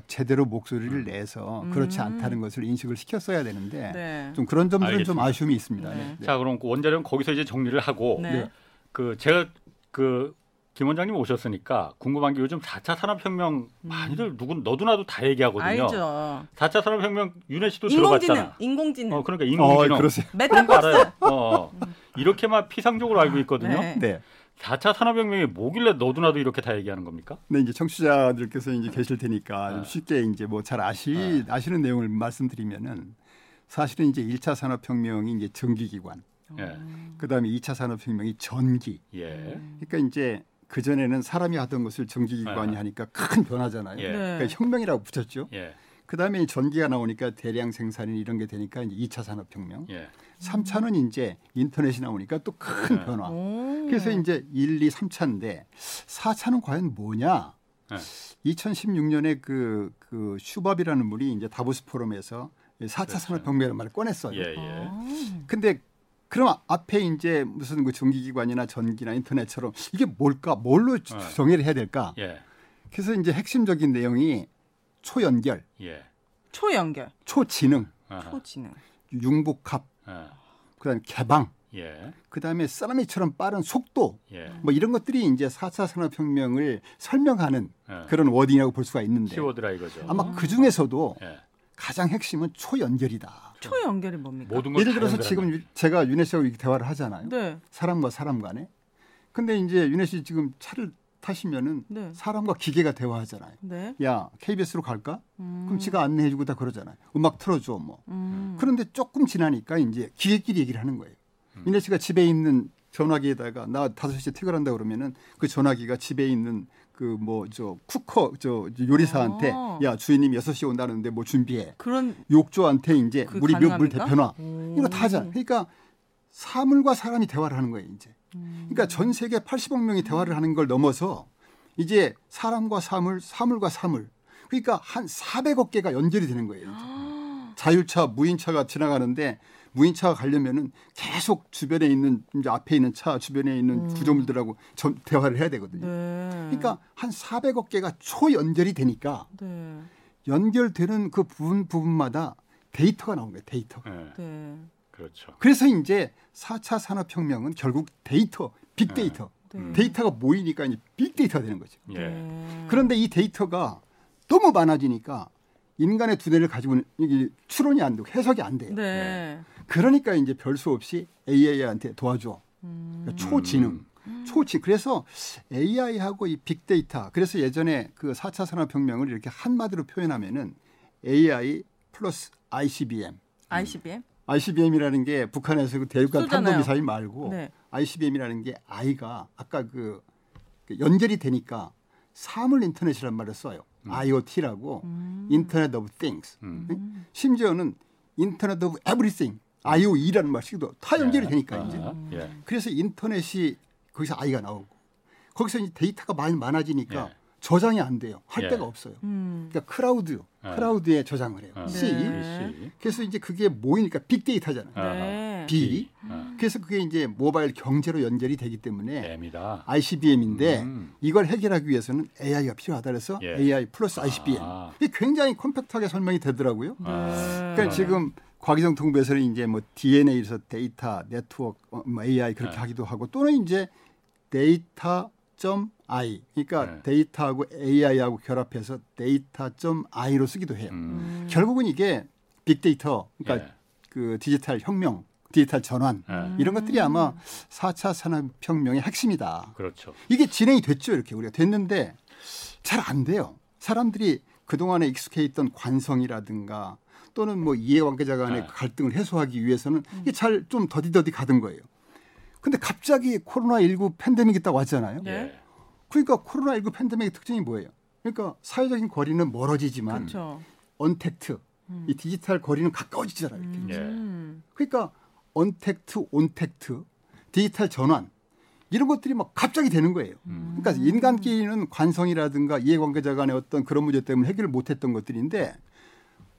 제대로 목소리를 내서 그렇지 않다는 것을 인식을 시켰어야 되는데 네. 좀 그런 점들은 알겠습니다. 좀 아쉬움이 있습니다. 네. 네. 자, 그럼 원자력 거기서 이제 정리를 하고 네. 그 제가 그 김 원장님 오셨으니까 궁금한 게 요즘 사 차 산업혁명 많이들 누군 너도나도 다 얘기하거든요. 알죠. 사 차 산업혁명 윤혜 씨도 인공지능, 들어봤잖아. 인공지능. 어, 그러니까 인공지능. 어, 그러세요. 메타버스. 어, 이렇게만 피상적으로 알고 있거든요. 네. 네. 사 차 산업혁명이 뭐길래 너도나도 이렇게 다 얘기하는 겁니까? 네, 이제 청취자들께서 이제 계실 테니까 좀 쉽게 이제 뭐 잘 아시 어. 아시는 내용을 말씀드리면은 사실은 이제 일 차 산업혁명이 이제 전기기관. 예. 그다음에 이 차 산업혁명이 전기. 예. 그러니까 이제 그 전에는 사람이 하던 것을 전기기관이 예. 하니까 큰 변화잖아요. 예. 그러니까 혁명이라고 붙였죠. 예. 그다음에 전기가 나오니까 대량 생산이 이런 게 되니까 이제 이 차 산업혁명. 예. 삼 차는 이제 인터넷이 나오니까 또 큰 예. 변화. 오. 그래서 이제 일, 이, 삼 차인데 사 차는 과연 뭐냐? 예. 이천십육 년에 그, 그 슈밥이라는 분이 이제 다보스 포럼에서 사 차 그렇죠. 산업혁명이라는 말을 꺼냈어요. 예, 예. 근데 그럼 앞에 이제 무슨 그 전기기관이나 전기나 인터넷처럼 이게 뭘까? 뭘로 네. 정의를 해야 될까? 예. 그래서 이제 핵심적인 내용이 초연결, 예. 초연결, 초지능, 아하. 초지능, 융복합, 예. 그다음 개방, 예. 그다음에 쓰나미처럼 빠른 속도, 예. 뭐 이런 것들이 이제 사 차 산업혁명을 설명하는 예. 그런 워딩이라고 볼 수가 있는데 키워드라 이거죠. 아마 그 중에서도. 예. 가장 핵심은 초연결이다. 초연결이 뭡니까? 모든 예를 들어서 지금 유, 제가 윤혜 씨하고 대화를 하잖아요. 네. 사람과 사람 간에. 근데 이제 윤혜 씨 지금 차를 타시면은 네. 사람과 기계가 대화하잖아요. 네. 야, 케이비에스로 갈까? 음. 그럼 지가 안내해주고 다 그러잖아요. 음악 틀어줘 뭐. 음. 그런데 조금 지나니까 이제 기계끼리 얘기를 하는 거예요. 음. 윤혜 씨가 집에 있는 전화기에다가 나 다섯 시에 퇴근한다 그러면은 그 전화기가 집에 있는 그 뭐 저 쿠커 저 요리사한테 아~ 야 주인님 여섯 시에 온다는데 뭐 준비해. 그런 욕조한테 이제 물이 몇 물 대표놔. 이거 다 하잖아. 그러니까 사물과 사람이 대화를 하는 거예요, 이제. 음. 그러니까 전 세계 팔십억 명이 대화를 하는 걸 넘어서 이제 사람과 사물, 사물과 사물. 그러니까 한 사백억 개가 연결이 되는 거예요, 이제. 아~ 자율차, 무인차가 지나가는데 무인차가 가려면은 계속 주변에 있는 이제 앞에 있는 차 주변에 있는 음. 구조물들하고 저, 대화를 해야 되거든요. 네. 그러니까 한 사백억 개가 초연결이 되니까 네. 연결되는 그 부분 부분마다 데이터가 나온 거예요. 데이터가. 네. 네. 그렇죠. 그래서 이제 사 차 산업혁명은 결국 데이터, 빅데이터. 네. 네. 데이터가 모이니까 이제 빅데이터가 되는 거죠. 네. 그런데 이 데이터가 너무 많아지니까 인간의 두뇌를 가지고는 이게 추론이 안 되고 해석이 안 돼요. 네. 그러니까 이제 별수 없이 에이아이한테 도와줘. 음. 그러니까 초지능, 음. 초지. 그래서 에이아이하고 이 빅데이터. 그래서 예전에 그 사 차 산업혁명을 이렇게 한마디로 표현하면은 에이아이 플러스 아이씨비엠. 아이씨비엠? 음. 아이씨비엠이라는 게 북한에서 그 대륙간 탄도미사일 말고 네. 아이씨비엠이라는 게 I가 아까 그 연결이 되니까 사물 인터넷이란 말을 써요. 음. 아이오티라고 음. 인터넷 오브 띵스. 음. 심지어는 인터넷 오브 에브리띵. 아이오이라는 말이기도 다 연결이 예. 되니까 이제. 아, 예. 그래서 인터넷이 거기서 아이가 나오고 거기서 이제 데이터가 많이 많아지니까 예. 저장이 안 돼요. 할 예. 데가 없어요. 음. 그러니까 크라우드, 예. 크라우드에 저장을 해요. 아. C. 네. 그래서 이제 그게 모이니까 빅데이터잖아요. 네. B. 음. 그래서 그게 이제 모바일 경제로 연결이 되기 때문에 M이다. 아이씨비엠인데 음. 이걸 해결하기 위해서는 에이아이가 필요하다 그래서 예. 에이아이 플러스 아이씨비엠. 아. 이게 굉장히 컴팩트하게 설명이 되더라고요. 네. 그러니까 네. 지금 과기정통부에서는 이제 뭐 디엔에이에서 데이터, 네트워크, 뭐 에이아이 그렇게 네. 하기도 하고 또는 이제 데이터.i 그러니까 네. 데이터하고 에이아이하고 결합해서 데이터.i로 쓰기도 해요. 음. 결국은 이게 빅데이터, 그러니까 네. 그 디지털 혁명, 디지털 전환 네. 이런 것들이 아마 사 차 산업혁명의 핵심이다. 그렇죠. 이게 진행이 됐죠. 이렇게 우리가 됐는데 잘 안 돼요. 사람들이 그동안에 익숙해 있던 관성이라든가 또는 뭐 이해관계자 간의 네. 갈등을 해소하기 위해서는 이게 잘 좀 더디더디 가던 거예요. 근데 갑자기 코로나십구 팬데믹이 딱 왔잖아요. 네. 그러니까 코로나십구 팬데믹의 특징이 뭐예요? 그러니까 사회적인 거리는 멀어지지만 그렇죠. 언택트, 음. 이 디지털 거리는 가까워지잖아요. 이렇게. 음. 그러니까 언택트, 온택트, 디지털 전환 이런 것들이 막 갑자기 되는 거예요. 음. 그러니까 인간끼리는 관성이라든가 이해관계자 간의 어떤 그런 문제 때문에 해결을 못했던 것들인데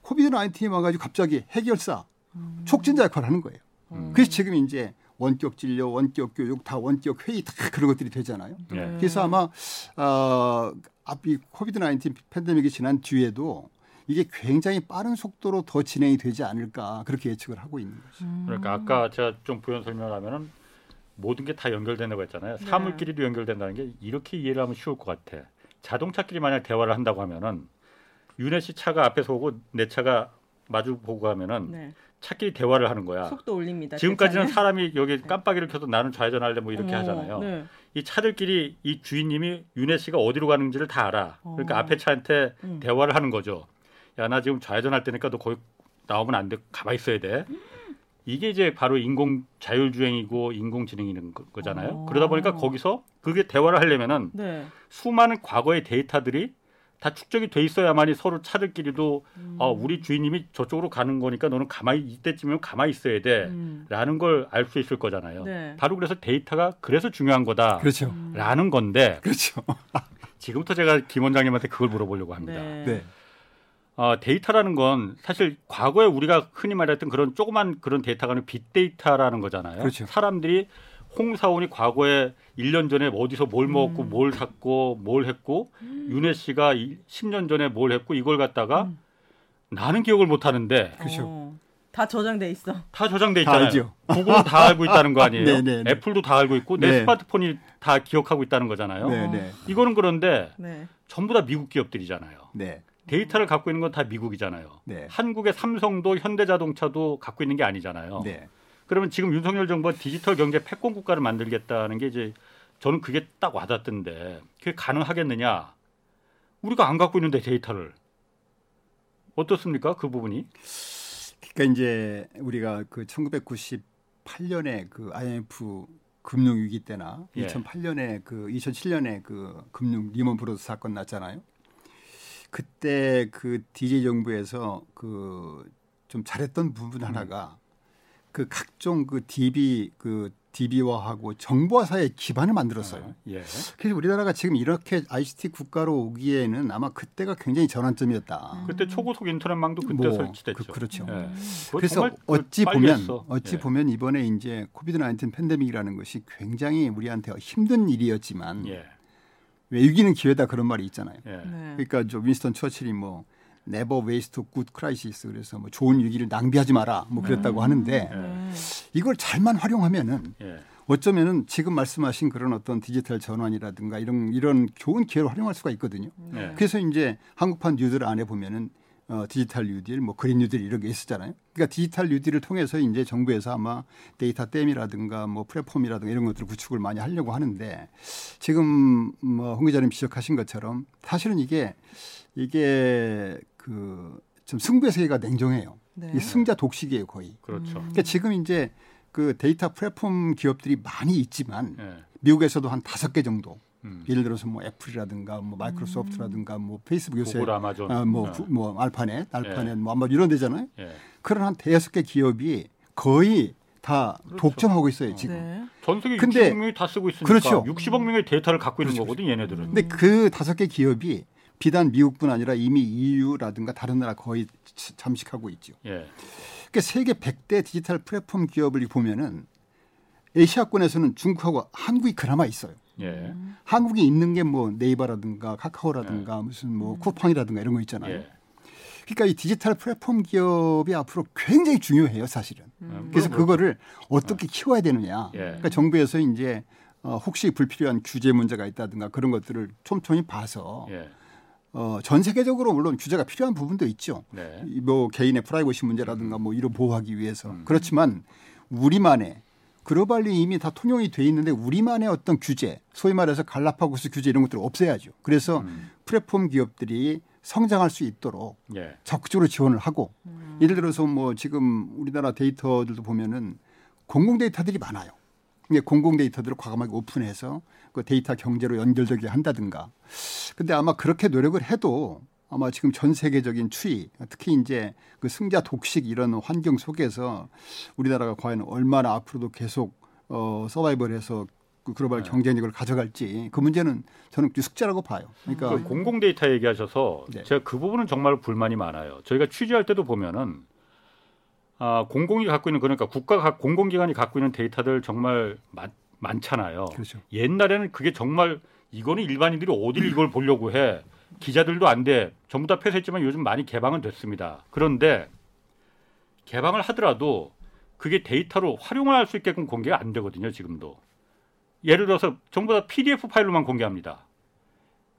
코비드 나인틴이 와가지고 갑자기 해결사, 음. 촉진자 역할을 하는 거예요. 음. 그래서 지금 이제 원격 진료, 원격 교육, 다 원격 회의 다 그런 것들이 되잖아요. 네. 그래서 아마 어, 앞이 코비드 나인틴 팬데믹이 지난 뒤에도 이게 굉장히 빠른 속도로 더 진행이 되지 않을까 그렇게 예측을 하고 있는 거죠. 음. 그러니까 아까 제가 좀 부연 설명을 하면은 모든 게 다 연결된다고 했잖아요. 네. 사물끼리도 연결된다는 게 이렇게 이해를 하면 쉬울 것 같아. 자동차끼리 만약 대화를 한다고 하면은 윤혜 씨 차가 앞에서 오고 내 차가 마주 보고 하면은 네. 차끼리 대화를 하는 거야. 속도 올립니다. 지금까지는 괜찮아요? 사람이 여기 깜빡이를 켜도 나는 좌회전할래 뭐 이렇게 오, 하잖아요. 네. 이 차들끼리 이 주인님이 윤혜 씨가 어디로 가는지를 다 알아. 그러니까 오. 앞에 차한테 음. 대화를 하는 거죠. 야, 나 지금 좌회전할 때니까 너 거기 나오면 안 돼. 가만히 있어야 돼. 음. 이게 이제 바로 인공 자율주행이고 인공지능이는 거잖아요. 오. 그러다 보니까 거기서 그게 대화를 하려면은 네. 수많은 과거의 데이터들이 다 축적이 돼 있어야만이 서로 차들끼리도 음. 어, 우리 주인님이 저쪽으로 가는 거니까 너는 가만히 이때쯤이면 가만히 있어야 돼 음. 라는 걸 알 수 있을 거잖아요. 네. 바로 그래서 데이터가 그래서 중요한 거다 그렇죠. 라는 건데 그렇죠. 지금부터 제가 김 원장님한테 그걸 물어보려고 합니다. 네. 네. 어, 데이터라는 건 사실 과거에 우리가 흔히 말했던 그런 조그만 그런 데이터가는 빅데이터라는 거잖아요. 그렇죠. 사람들이 홍사훈이 과거에 일 년 전에 어디서 뭘 먹었고 음. 뭘 샀고 뭘 했고 음. 윤혜 씨가 십 년 전에 뭘 했고 이걸 갖다가 음. 나는 기억을 못하는데 그렇죠. 다 저장돼 있어. 다 저장돼 있잖아요. 구글은 다 알고 있다는 거 아니에요. 네네네. 애플도 다 알고 있고 내 네. 스마트폰이 다 기억하고 있다는 거잖아요. 네네. 이거는 그런데 네. 전부 다 미국 기업들이잖아요. 네. 데이터를 갖고 있는 건 다 미국이잖아요. 네. 한국의 삼성도 현대자동차도 갖고 있는 게 아니잖아요. 네. 그러면 지금 윤석열 정부가 디지털 경제 패권 국가를 만들겠다는 게 이제 저는 그게 딱 와닿던데 그게 가능하겠느냐? 우리가 안 갖고 있는데 데이터를 어떻습니까? 그 부분이? 그러니까 이제 우리가 그 천구백구십팔 년에 그 아이엠에프 금융 위기 때나 예. 이천팔 년에 그 이천칠 년에 그 금융 리먼 브러더스 사건 났잖아요. 그때 그 디제이 정부에서 그 좀 잘했던 부분 하나가 음. 그 각종 그 디비 그 디비화하고 정보화사의 기반을 만들었어요. 아, 예. 그래서 우리나라가 지금 이렇게 아이씨티 국가로 오기에는 아마 그때가 굉장히 전환점이었다. 음. 그때 초고속 인터넷망도 그때 뭐, 설치됐죠. 그, 그렇죠. 예. 그래서 어찌 보면 했어. 어찌 예. 보면 이번에 이제 코비드 나인틴 팬데믹이라는 것이 굉장히 우리한테 힘든 일이었지만 예. 위기는 기회다 그런 말이 있잖아요. 예. 네. 그러니까 저 윈스턴 처칠이 뭐 Never waste good crisis. 그래서 뭐 좋은 위기를 낭비하지 마라. 뭐 그랬다고 음. 하는데 예. 이걸 잘만 활용하면은 예. 어쩌면은 지금 말씀하신 그런 어떤 디지털 전환이라든가 이런 이런 좋은 기회를 활용할 수가 있거든요. 예. 그래서 이제 한국판 뉴딜 안에 보면은 어, 디지털 뉴딜, 뭐 그린 뉴딜 이런 게 있었잖아요. 그러니까 디지털 뉴딜을 통해서 이제 정부에서 아마 데이터 댐이라든가 뭐 플랫폼이라든가 이런 것들을 구축을 많이 하려고 하는데 지금 뭐 홍 기자님 지적하신 것처럼 사실은 이게 이게 그 좀 승부의 세계가 냉정해요. 네. 승자 독식이에요 거의. 그렇죠. 그러니까 지금 이제 그 데이터 플랫폼 기업들이 많이 있지만 네. 미국에서도 한 다섯 개 정도. 음. 예를 들어서 뭐 애플이라든가 뭐 마이크로소프트라든가 뭐 페이스북 요새 구글, 아마존, 아, 뭐, 네. 구, 뭐 알파넷, 알파넷, 예. 뭐 아마존 이런 데잖아요. 예. 그런 한 대여섯 개 기업이 거의 다 그렇죠. 독점하고 있어요 지금. 네. 전 세계 근데, 육십억 명이 다 쓰고 있으니까 그렇죠. 육십억 명의 데이터를 갖고 있는 그렇죠. 거거든 얘네들은. 근데 그 다섯 개 기업이 비단 미국뿐 아니라 이미 이유라든가 다른 나라 거의 잠식하고 있죠. 예. 그러니까 세계 백 대 디지털 플랫폼 기업을 보면은 아시아권에서는 중국하고 한국이 그나마 있어요. 예. 한국이 있는 게 뭐 네이버라든가 카카오라든가 예. 무슨 뭐 쿠팡이라든가 이런 거 있잖아요. 예. 그러니까 이 디지털 플랫폼 기업이 앞으로 굉장히 중요해요, 사실은. 음. 그래서 음. 그거를 어떻게 음. 키워야 되느냐. 예. 그러니까 정부에서 이제 어, 혹시 불필요한 규제 문제가 있다든가 그런 것들을 촘촘히 봐서 예. 어, 전 세계적으로 물론 규제가 필요한 부분도 있죠. 네. 뭐 개인의 프라이버시 문제라든가 뭐 이런 보호하기 위해서. 음. 그렇지만 우리만의 글로벌리 이미 다 통용이 돼 있는데 우리만의 어떤 규제, 소위 말해서 갈라파고스 규제 이런 것들을 없애야죠. 그래서 음. 플랫폼 기업들이 성장할 수 있도록 예. 적극적으로 지원을 하고 음. 예를 들어서 뭐 지금 우리나라 데이터들도 보면은 공공 데이터들이 많아요. 공공 데이터들을 과감하게 오픈해서 그 데이터 경제로 연결되게 한다든가. 근데 아마 그렇게 노력을 해도 아마 지금 전 세계적인 추이, 특히 이제 그 승자 독식 이런 환경 속에서 우리나라가 과연 얼마나 앞으로도 계속 어, 서바이벌해서 글로벌 네. 경쟁력을 가져갈지 그 문제는 저는 숙제라고 봐요. 그러니까 그 공공 데이터 얘기하셔서 네. 제가 그 부분은 정말 불만이 많아요. 저희가 취재할 때도 보면은 아, 공공이 갖고 있는 그러니까 국가 공공기관이 갖고 있는 데이터들 정말 많, 많잖아요. 그렇죠. 옛날에는 그게 정말 이거는 일반인들이 어디를 이걸 보려고 해. 기자들도 안 돼. 전부 다 폐쇄했지만 요즘 많이 개방은 됐습니다. 그런데 개방을 하더라도 그게 데이터로 활용을 할 수 있게끔 공개가 안 되거든요. 지금도. 예를 들어서 전부 다 피디에프 파일로만 공개합니다.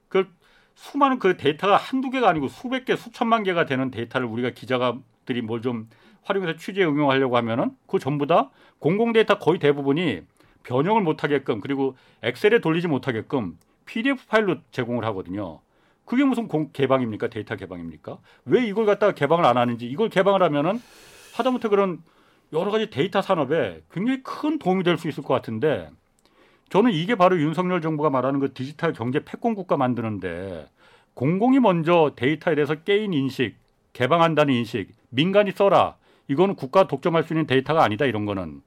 그 수많은 그 데이터가 한두 개가 아니고 수백 개, 수천만 개가 되는 데이터를 우리가 기자들이 뭘 좀 활용해서 취재에 응용하려고 하면은 그 전부 다 공공 데이터 거의 대부분이 변형을 못하게끔 그리고 엑셀에 돌리지 못하게끔 피디에프 파일로 제공을 하거든요. 그게 무슨 공, 개방입니까? 데이터 개방입니까? 왜 이걸 갖다가 개방을 안 하는지 이걸 개방을 하면은 하다못해 그런 여러 가지 데이터 산업에 굉장히 큰 도움이 될 수 있을 것 같은데 저는 이게 바로 윤석열 정부가 말하는 그 디지털 경제 패권 국가 만드는데 공공이 먼저 데이터에 대해서 깨인 인식, 개방한다는 인식, 민간이 써라. 이거는 국가 독점할 수 있는 데이터가 아니다. 이런 거는.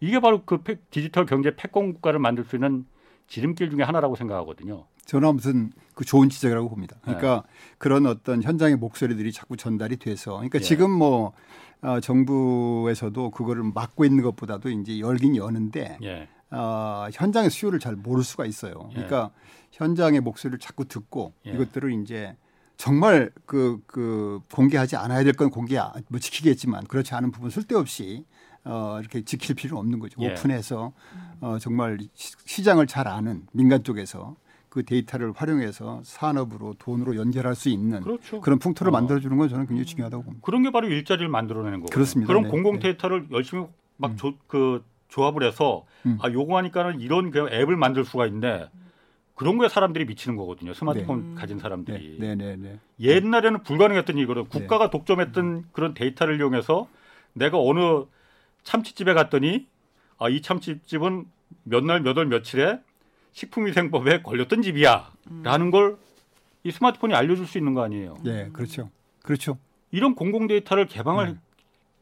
이게 바로 그 패, 디지털 경제 패권 국가를 만들 수 있는 지름길 중에 하나라고 생각하거든요. 저는 아무튼 그 좋은 지적이라고 봅니다. 그러니까 네. 그런 어떤 현장의 목소리들이 자꾸 전달이 돼서, 그러니까 예. 지금 뭐 어, 정부에서도 그거를 막고 있는 것보다도 이제 열긴 여는데 예. 어, 현장의 수요를 잘 모를 수가 있어요. 예. 그러니까 현장의 목소리를 자꾸 듣고 예. 이것들을 이제 정말 그, 그 공개하지 않아야 될 건 공개 뭐 지키겠지만 그렇지 않은 부분 쓸데없이. 어, 이렇게 지킬 필요는 없는 거죠. 예. 오픈해서 어, 정말 시장을 잘 아는 민간 쪽에서 그 데이터를 활용해서 산업으로 돈으로 연결할 수 있는 그렇죠. 그런 풍토를 어. 만들어주는 건 저는 굉장히 중요하다고 봅니다. 그런 게 바로 일자리를 만들어내는 거거든요. 그렇습니다. 그런 네. 공공 데이터를 네. 열심히 막 음. 조, 그 조합을 해서 음. 아, 요거 하니까는 이런 그냥 앱을 만들 수가 있네. 그런 거에 사람들이 미치는 거거든요. 스마트폰 네. 가진 사람들이. 네. 네. 네. 네. 네. 옛날에는 불가능했던 이거를 국가가 네. 독점했던 네. 그런 데이터를 이용해서 내가 어느 참치집에 갔더니 아, 이 참치집은 몇 날 몇 월 며칠에 식품위생법에 걸렸던 집이야 음. 라는 걸 이 스마트폰이 알려줄 수 있는 거 아니에요. 네. 그렇죠. 그렇죠. 이런 공공 데이터를 개방을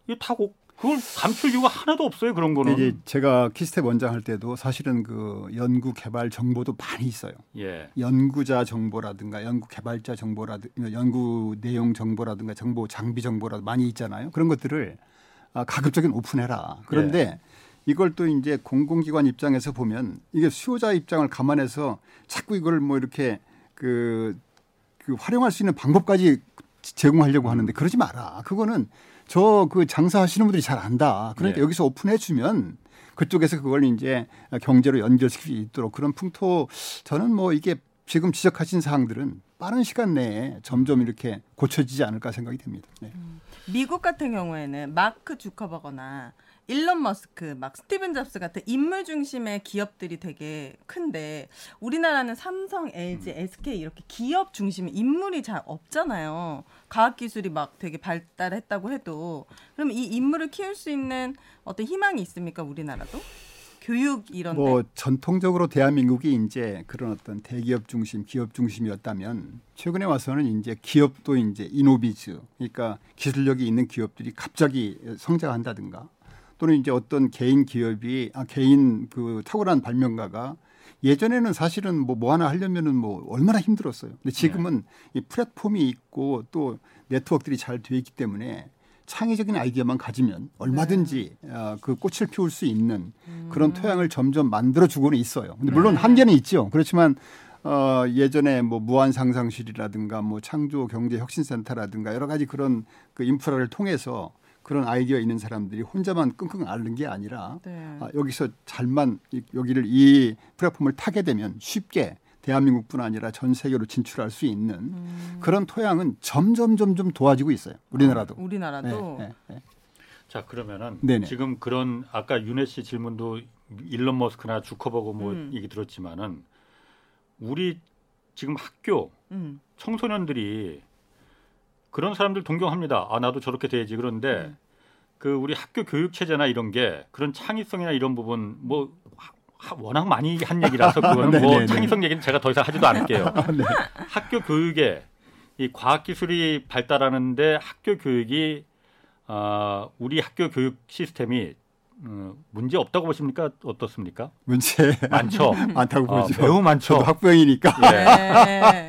네. 타고 그걸 감출 이유가 하나도 없어요. 그런 거는. 이제 제가 키스텝 원장 할 때도 사실은 그 연구 개발 정보도 많이 있어요. 예. 연구자 정보라든가 연구 개발자 정보라든가 연구 내용 정보라든가 정보 장비 정보라든가 많이 있잖아요. 그런 것들을 아, 가급적인 오픈해라. 그런데 예. 이걸 또 이제 공공기관 입장에서 보면 이게 수요자 입장을 감안해서 자꾸 이걸 뭐 이렇게 그, 그 활용할 수 있는 방법까지 제공하려고 하는데 그러지 마라. 그거는 저 그 장사하시는 분들이 잘 안다. 그러니까 예. 여기서 오픈해주면 그쪽에서 그걸 이제 경제로 연결시킬 수 있도록 그런 풍토 저는 뭐 이게 지금 지적하신 사항들은 빠른 시간 내에 점점 이렇게 고쳐지지 않을까 생각이 됩니다. 네. 음. 미국 같은 경우에는 마크 주커버거나 일론 머스크, 막 스티븐 잡스 같은 인물 중심의 기업들이 되게 큰데 우리나라는 삼성, 엘지, 에스케이 이렇게 기업 중심의 인물이 잘 없잖아요. 과학기술이 막 되게 발달했다고 해도 그럼 이 인물을 키울 수 있는 어떤 희망이 있습니까? 우리나라도? 교육 이런 뭐 데. 전통적으로 대한민국이 이제 그런 어떤 대기업 중심, 기업 중심이었다면 최근에 와서는 이제 기업도 이제 이노비즈, 그러니까 기술력이 있는 기업들이 갑자기 성장한다든가 또는 이제 어떤 개인 기업이 아, 개인 그 탁월한 발명가가 예전에는 사실은 뭐, 뭐 하나 하려면은 뭐 얼마나 힘들었어요. 근데 지금은 네. 이 플랫폼이 있고 또 네트워크들이 잘 돼 있기 때문에. 창의적인 아이디어만 가지면 얼마든지 네. 어, 그 꽃을 피울 수 있는 음. 그런 토양을 점점 만들어주고는 있어요. 근데 물론 네. 한계는 있죠. 그렇지만 어, 예전에 뭐 무한상상실이라든가 뭐 창조경제혁신센터라든가 여러 가지 그런 그 인프라를 통해서 그런 아이디어 있는 사람들이 혼자만 끙끙 앓는 게 아니라 네. 아, 여기서 잘만 여기를 이 플랫폼을 타게 되면 쉽게 대한민국뿐 아니라 전 세계로 진출할 수 있는 음. 그런 토양은 점점 점점 도와지고 있어요. 우리나라도. 아, 우리나라도. 네, 네, 네. 자 그러면은 네네. 지금 그런 아까 윤혜 씨 질문도 일론 머스크나 주커버거 뭐 음. 얘기 들었지만은 우리 지금 학교 음. 청소년들이 그런 사람들 동경합니다. 아 나도 저렇게 돼야지. 그런데 음. 그 우리 학교 교육 체제나 이런 게 그런 창의성이나 이런 부분 뭐. 워낙 많이 한 얘기라서 그거는 뭐 창의성 얘기는 제가 더 이상 하지도 않을게요. 네. 학교 교육에 이 과학기술이 발달하는데 학교 교육이 어, 우리 학교 교육 시스템이 음, 문제 없다고 보십니까? 어떻습니까? 문제 많죠. 많다고 보죠. 어, 매우 많죠. 저도 학부형이니까. 예.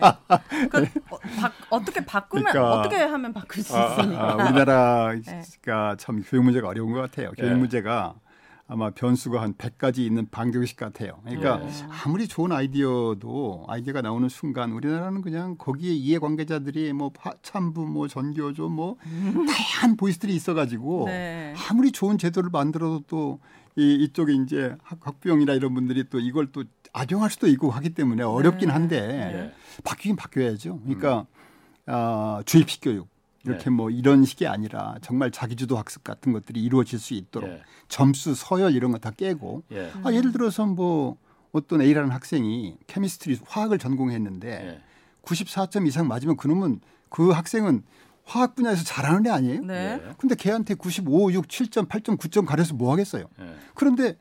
그, 어, 바, 어떻게 바꾸면 그러니까, 어떻게 하면 바꿀 수 있습니까? 아, 아, 우리나라가 예. 참 교육 문제가 어려운 것 같아요. 교육 예. 문제가 아마 변수가 한 백 가지 있는 방정식 같아요. 그러니까 예. 아무리 좋은 아이디어도 아이디어가 나오는 순간 우리나라는 그냥 거기에 이해관계자들이 뭐 참부, 뭐 전교조, 뭐 다양한 보이스들이 있어가지고 네. 아무리 좋은 제도를 만들어도 또 이, 이쪽에 이제 학부형이나 이런 분들이 또 이걸 또 악용할 수도 있고 하기 때문에 어렵긴 한데 예. 바뀌긴 바뀌어야죠. 그러니까 음. 어, 주입식 교육. 이렇게 네. 뭐 이런 식이 아니라 정말 자기주도 학습 같은 것들이 이루어질 수 있도록 네. 점수, 서열 이런 거 다 깨고 네. 아, 예를 들어서 뭐 어떤 A라는 학생이 케미스트리, 화학을 전공했는데 네. 구십사 점 이상 맞으면 그놈은 그 학생은 화학 분야에서 잘하는 애 아니에요? 네. 근데 걔한테 구십오, 육, 칠 점, 팔 점, 구 점 가려서 뭐 하겠어요? 네. 그런데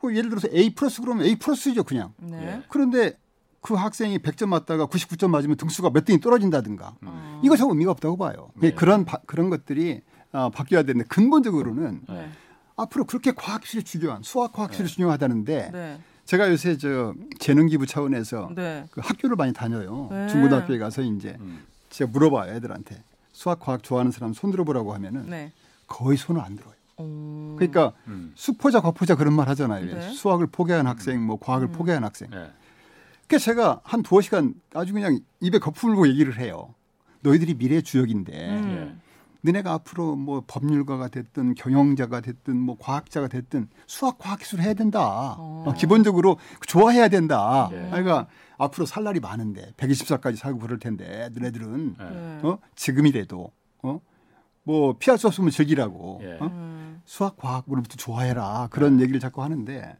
뭐 예를 들어서 A 플러스 그러면 A 플러스죠 그냥. 네. 그런데 그 학생이 백 점 맞다가 구십구 점 맞으면 등수가 몇 등이 떨어진다든가. 음. 이거 저 의미가 없다고 봐요. 네. 그런 바, 그런 것들이 어, 바뀌어야 되는데 근본적으로는 네. 앞으로 그렇게 과학실이 중요한 수학 과학실이 네. 중요하다는데 네. 제가 요새 저 재능기부 차원에서 네. 그 학교를 많이 다녀요. 네. 중고등학교에 가서 이제 음. 제가 물어봐요 애들한테 수학 과학 좋아하는 사람 손 들어보라고 하면은 네. 거의 손을 안 들어요. 오. 그러니까 음. 수포자 과포자 그런 말 하잖아요. 네. 수학을 포기한 학생, 뭐 과학을 음. 포기한 학생. 네. 그 제가 한 두어 시간 아주 그냥 입에 거품을고 얘기를 해요. 너희들이 미래의 주역인데 음. 너네가 앞으로 뭐 법률가가 됐든 경영자가 됐든 뭐 과학자가 됐든 수학 과학기술을 해야 된다. 어. 기본적으로 좋아해야 된다. 예. 그러니까 앞으로 살 날이 많은데 백이십 살까지 살고 그럴 텐데 너네들은 예. 어? 지금이라도 어? 뭐 피할 수 없으면 즐기라고. 예. 어? 음. 수학 과학으로부터 좋아해라. 그런 예. 얘기를 자꾸 하는데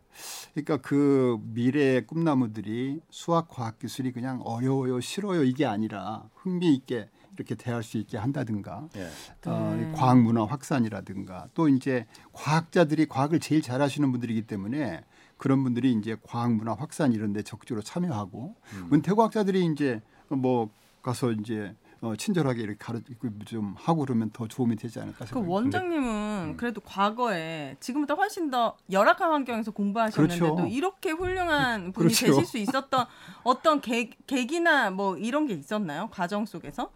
그러니까 그 미래의 꿈나무들이 수학 과학 기술이 그냥 어려워요, 싫어요 이게 아니라 흥미 있게 이렇게 대할 수 있게 한다든가 예. 어, 네. 과학 문화 확산이라든가 또 이제 과학자들이 과학을 제일 잘하시는 분들이기 때문에 그런 분들이 이제 과학 문화 확산 이런 데 적극적으로 참여하고 음. 은퇴과학자들이 이제 뭐 가서 이제 어, 친절하게 이렇게 가르치고 좀 하고 그러면 더 도움이 되지 않을까 생각합니다. 그 원장님은 근데, 그래도 음. 과거에 지금보다 훨씬 더 열악한 환경에서 공부하셨는데도 그렇죠. 이렇게 훌륭한 분이 그렇죠. 되실 수 있었던 어떤 계, 계기나 뭐 이런 게 있었나요? 과정 속에서?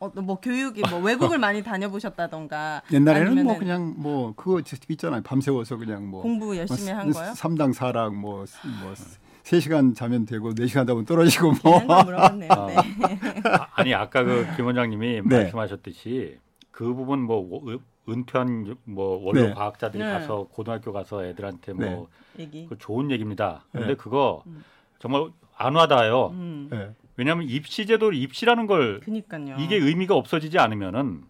어, 뭐 교육이 뭐 외국을 많이 다녀보셨다던가 옛날에는 뭐 그냥 뭐 그거 있잖아요. 밤새워서 그냥 뭐 공부 열심히 뭐, 한 거요? 삼당 사랑 뭐... 뭐 세 시간 자면 되고 네 시간 자면 떨어지고 뭐. 물어봤네요. 아. 네. 아니 아까 그 김 원장님이 네. 말씀하셨듯이 그 부분 뭐 은퇴한 뭐 원로 네. 과학자들이 네. 가서 고등학교 가서 애들한테 뭐 네. 그 좋은 얘기입니다. 근데 네. 그거 정말 안 와닿아요. 음. 네. 왜냐하면 입시 제도를 입시라는 걸 그러니까요. 이게 의미가 없어지지 않으면은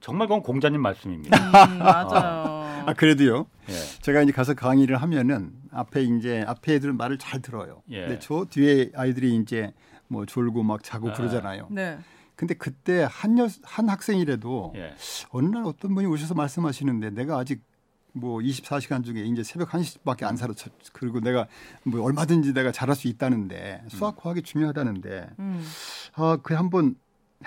정말 그건 공자님 말씀입니다. 음, 맞아요. 어. 아 그래도요. 예. 제가 이제 가서 강의를 하면은 앞에 이제 앞에 애들은 말을 잘 들어요. 예. 근데 저 뒤에 아이들이 이제 뭐 졸고 막 자고 아. 그러잖아요. 네. 근데 그때 한 여 한 학생이라도 예. 어느 날 어떤 분이 오셔서 말씀하시는데 내가 아직 뭐 이십사 시간 중에 이제 새벽 한 시밖에 안 살았죠. 그리고 내가 뭐 얼마든지 내가 잘할 수 있다는데 수학 과학이 중요하다는데 음. 아 그 한번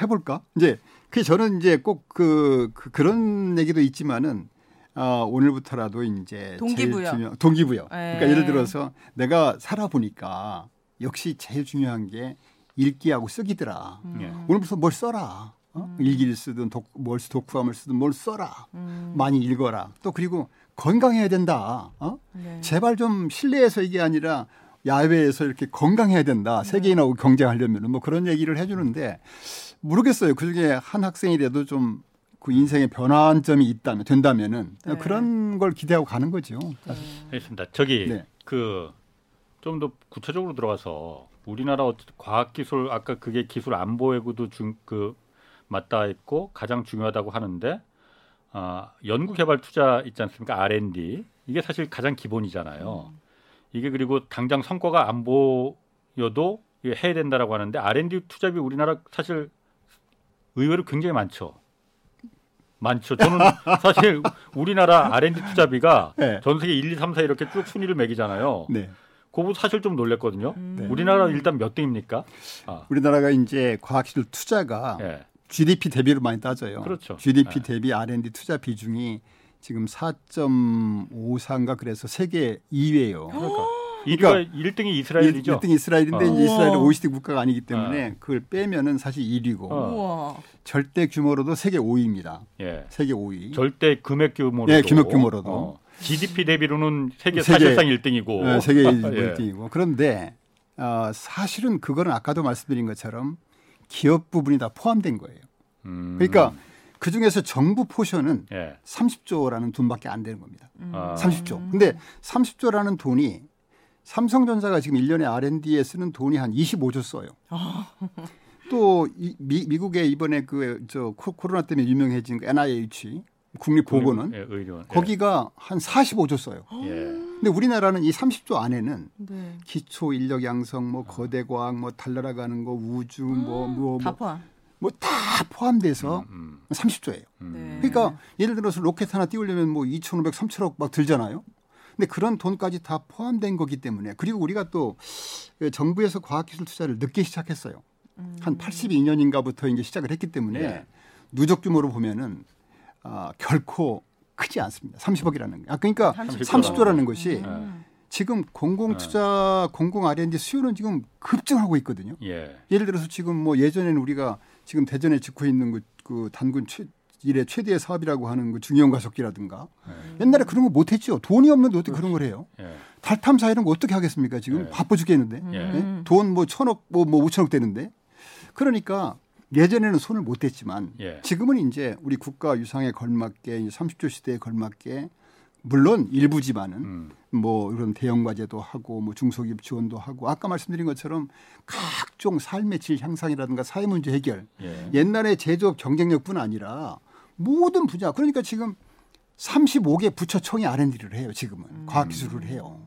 해볼까? 이제 그 저는 이제 꼭 그 그, 그런 얘기도 있지만은. 아, 오늘부터라도 이제 동기부여. 제일 중요, 동기부여. 에이. 그러니까 예를 들어서 내가 살아보니까 역시 제일 중요한 게 읽기하고 쓰기더라. 음. 오늘부터 뭘 써라. 어? 음. 일기를 쓰든 독, 뭘 독후감을 쓰든 뭘 써라. 음. 많이 읽어라. 또 그리고 건강해야 된다. 어? 네. 제발 좀 실내에서 이게 아니라 야외에서 이렇게 건강해야 된다. 세계인하고 음. 경쟁하려면 뭐 그런 얘기를 해주는데 모르겠어요. 그중에 한 학생이라도 좀 그 인생의 변환점이 있다면 된다면은 네. 그런 걸 기대하고 가는 거죠. 사실. 알겠습니다. 저기 네. 그 좀 더 구체적으로 들어가서 우리나라 과학 기술 아까 그게 기술 안보에도 중 그 맞닿아 있고 가장 중요하다고 하는데 아, 연구 개발 투자 있지 않습니까? 알앤디 이게 사실 가장 기본이잖아요. 음. 이게 그리고 당장 성과가 안 보여도 이게 해야 된다라고 하는데 알앤디 투자비 우리나라 사실 의외로 굉장히 많죠. 많죠. 저는 사실 우리나라 알앤디 투자비가 네. 전 세계 일, 이, 삼, 사 이렇게 쭉 순위를 매기잖아요. 네. 그거 사실 좀 놀랬거든요. 음. 우리나라 일단 몇 등입니까? 아. 우리나라가 이제 과학기술 투자가 네. 지디피 대비로 많이 따져요. 그렇죠. 지디피 네. 대비 알앤디 투자 비중이 지금 사 점 오사인가 그래서 세계 이 위예요. 그러니까. 그러니까 일 등이 이스라엘이죠. 일 등이 이스라엘인데 어. 이제 이스라엘은 오이시디 국가가 아니기 때문에 어. 그걸 빼면은 사실 일 위고 어. 절대 규모로도 세계 오 위입니다. 예. 세계 오 위. 절대 금액 규모로도. 네, 금액 규모로도. 어. 지디피 대비로는 세계, 세계 사실상 일 등이고. 네, 세계 예. 일 등이고. 그런데 어, 사실은 그거는 아까도 말씀드린 것처럼 기업 부분이 다 포함된 거예요. 음. 그러니까 그중에서 정부 포션은 예. 삼십 조라는 돈밖에 안 되는 겁니다. 음. 삼십 조. 근데 삼십 조라는 돈이 삼성전자가 지금 일 년에 알앤디에 쓰는 돈이 한 이십오 조 써요. 아. 또 이, 미, 미국에 이번에 그 저 코로나 때문에 유명해진 엔아이에이치 국립보건원 국립, 거기가 예. 한 사십오 조 써요. 그런데 예. 우리나라는 이 삼십 조 안에는 네. 기초 인력 양성, 뭐 거대 과학, 뭐 달나라 가는 거, 우주, 뭐 뭐 다 음, 뭐, 포함. 뭐 다 포함돼서 음, 음. 삼십 조예요. 음. 네. 그러니까 예를 들어서 로켓 하나 띄우려면 뭐 이천오백, 삼천억 막 들잖아요. 근데 그런 돈까지 다 포함된 거기 때문에 그리고 우리가 또 정부에서 과학기술 투자를 늦게 시작했어요. 음. 한 팔십이 년인가부터 이제 시작을 했기 때문에 네. 누적 규모로 보면은 아, 결코 크지 않습니다. 삼십억이라는 게. 아, 그러니까 삼십 조라는 것이 음. 지금 공공 투자, 음. 공공 알앤디 수요는 지금 급증하고 있거든요. 예. 예를 들어서 지금 뭐 예전에는 우리가 지금 대전에 짓고 있는 그, 그 단군 최 일의 최대의 사업이라고 하는 그 중형 가속기라든가 음. 옛날에 그런 거 못했죠. 돈이 없는데 어떻게 그렇지. 그런 걸 해요? 예. 달 탐사 이런 거 어떻게 하겠습니까? 지금 예. 바빠 죽겠는데 예. 예? 돈 뭐 천억 뭐, 뭐 오천억 되는데 그러니까 예전에는 손을 못 댔지만 예. 지금은 이제 우리 국가 유상에 걸맞게 삼십 조 시대에 걸맞게 물론 일부지만은 음. 뭐 이런 대형 과제도 하고 뭐 중소기업 지원도 하고 아까 말씀드린 것처럼 각종 삶의 질 향상이라든가 사회 문제 해결 예. 옛날에 제조업 경쟁력뿐 아니라 모든 분야. 그러니까 지금 삼십오 개 부처청이 알앤디를 해요. 지금은. 음. 과학기술을 해요.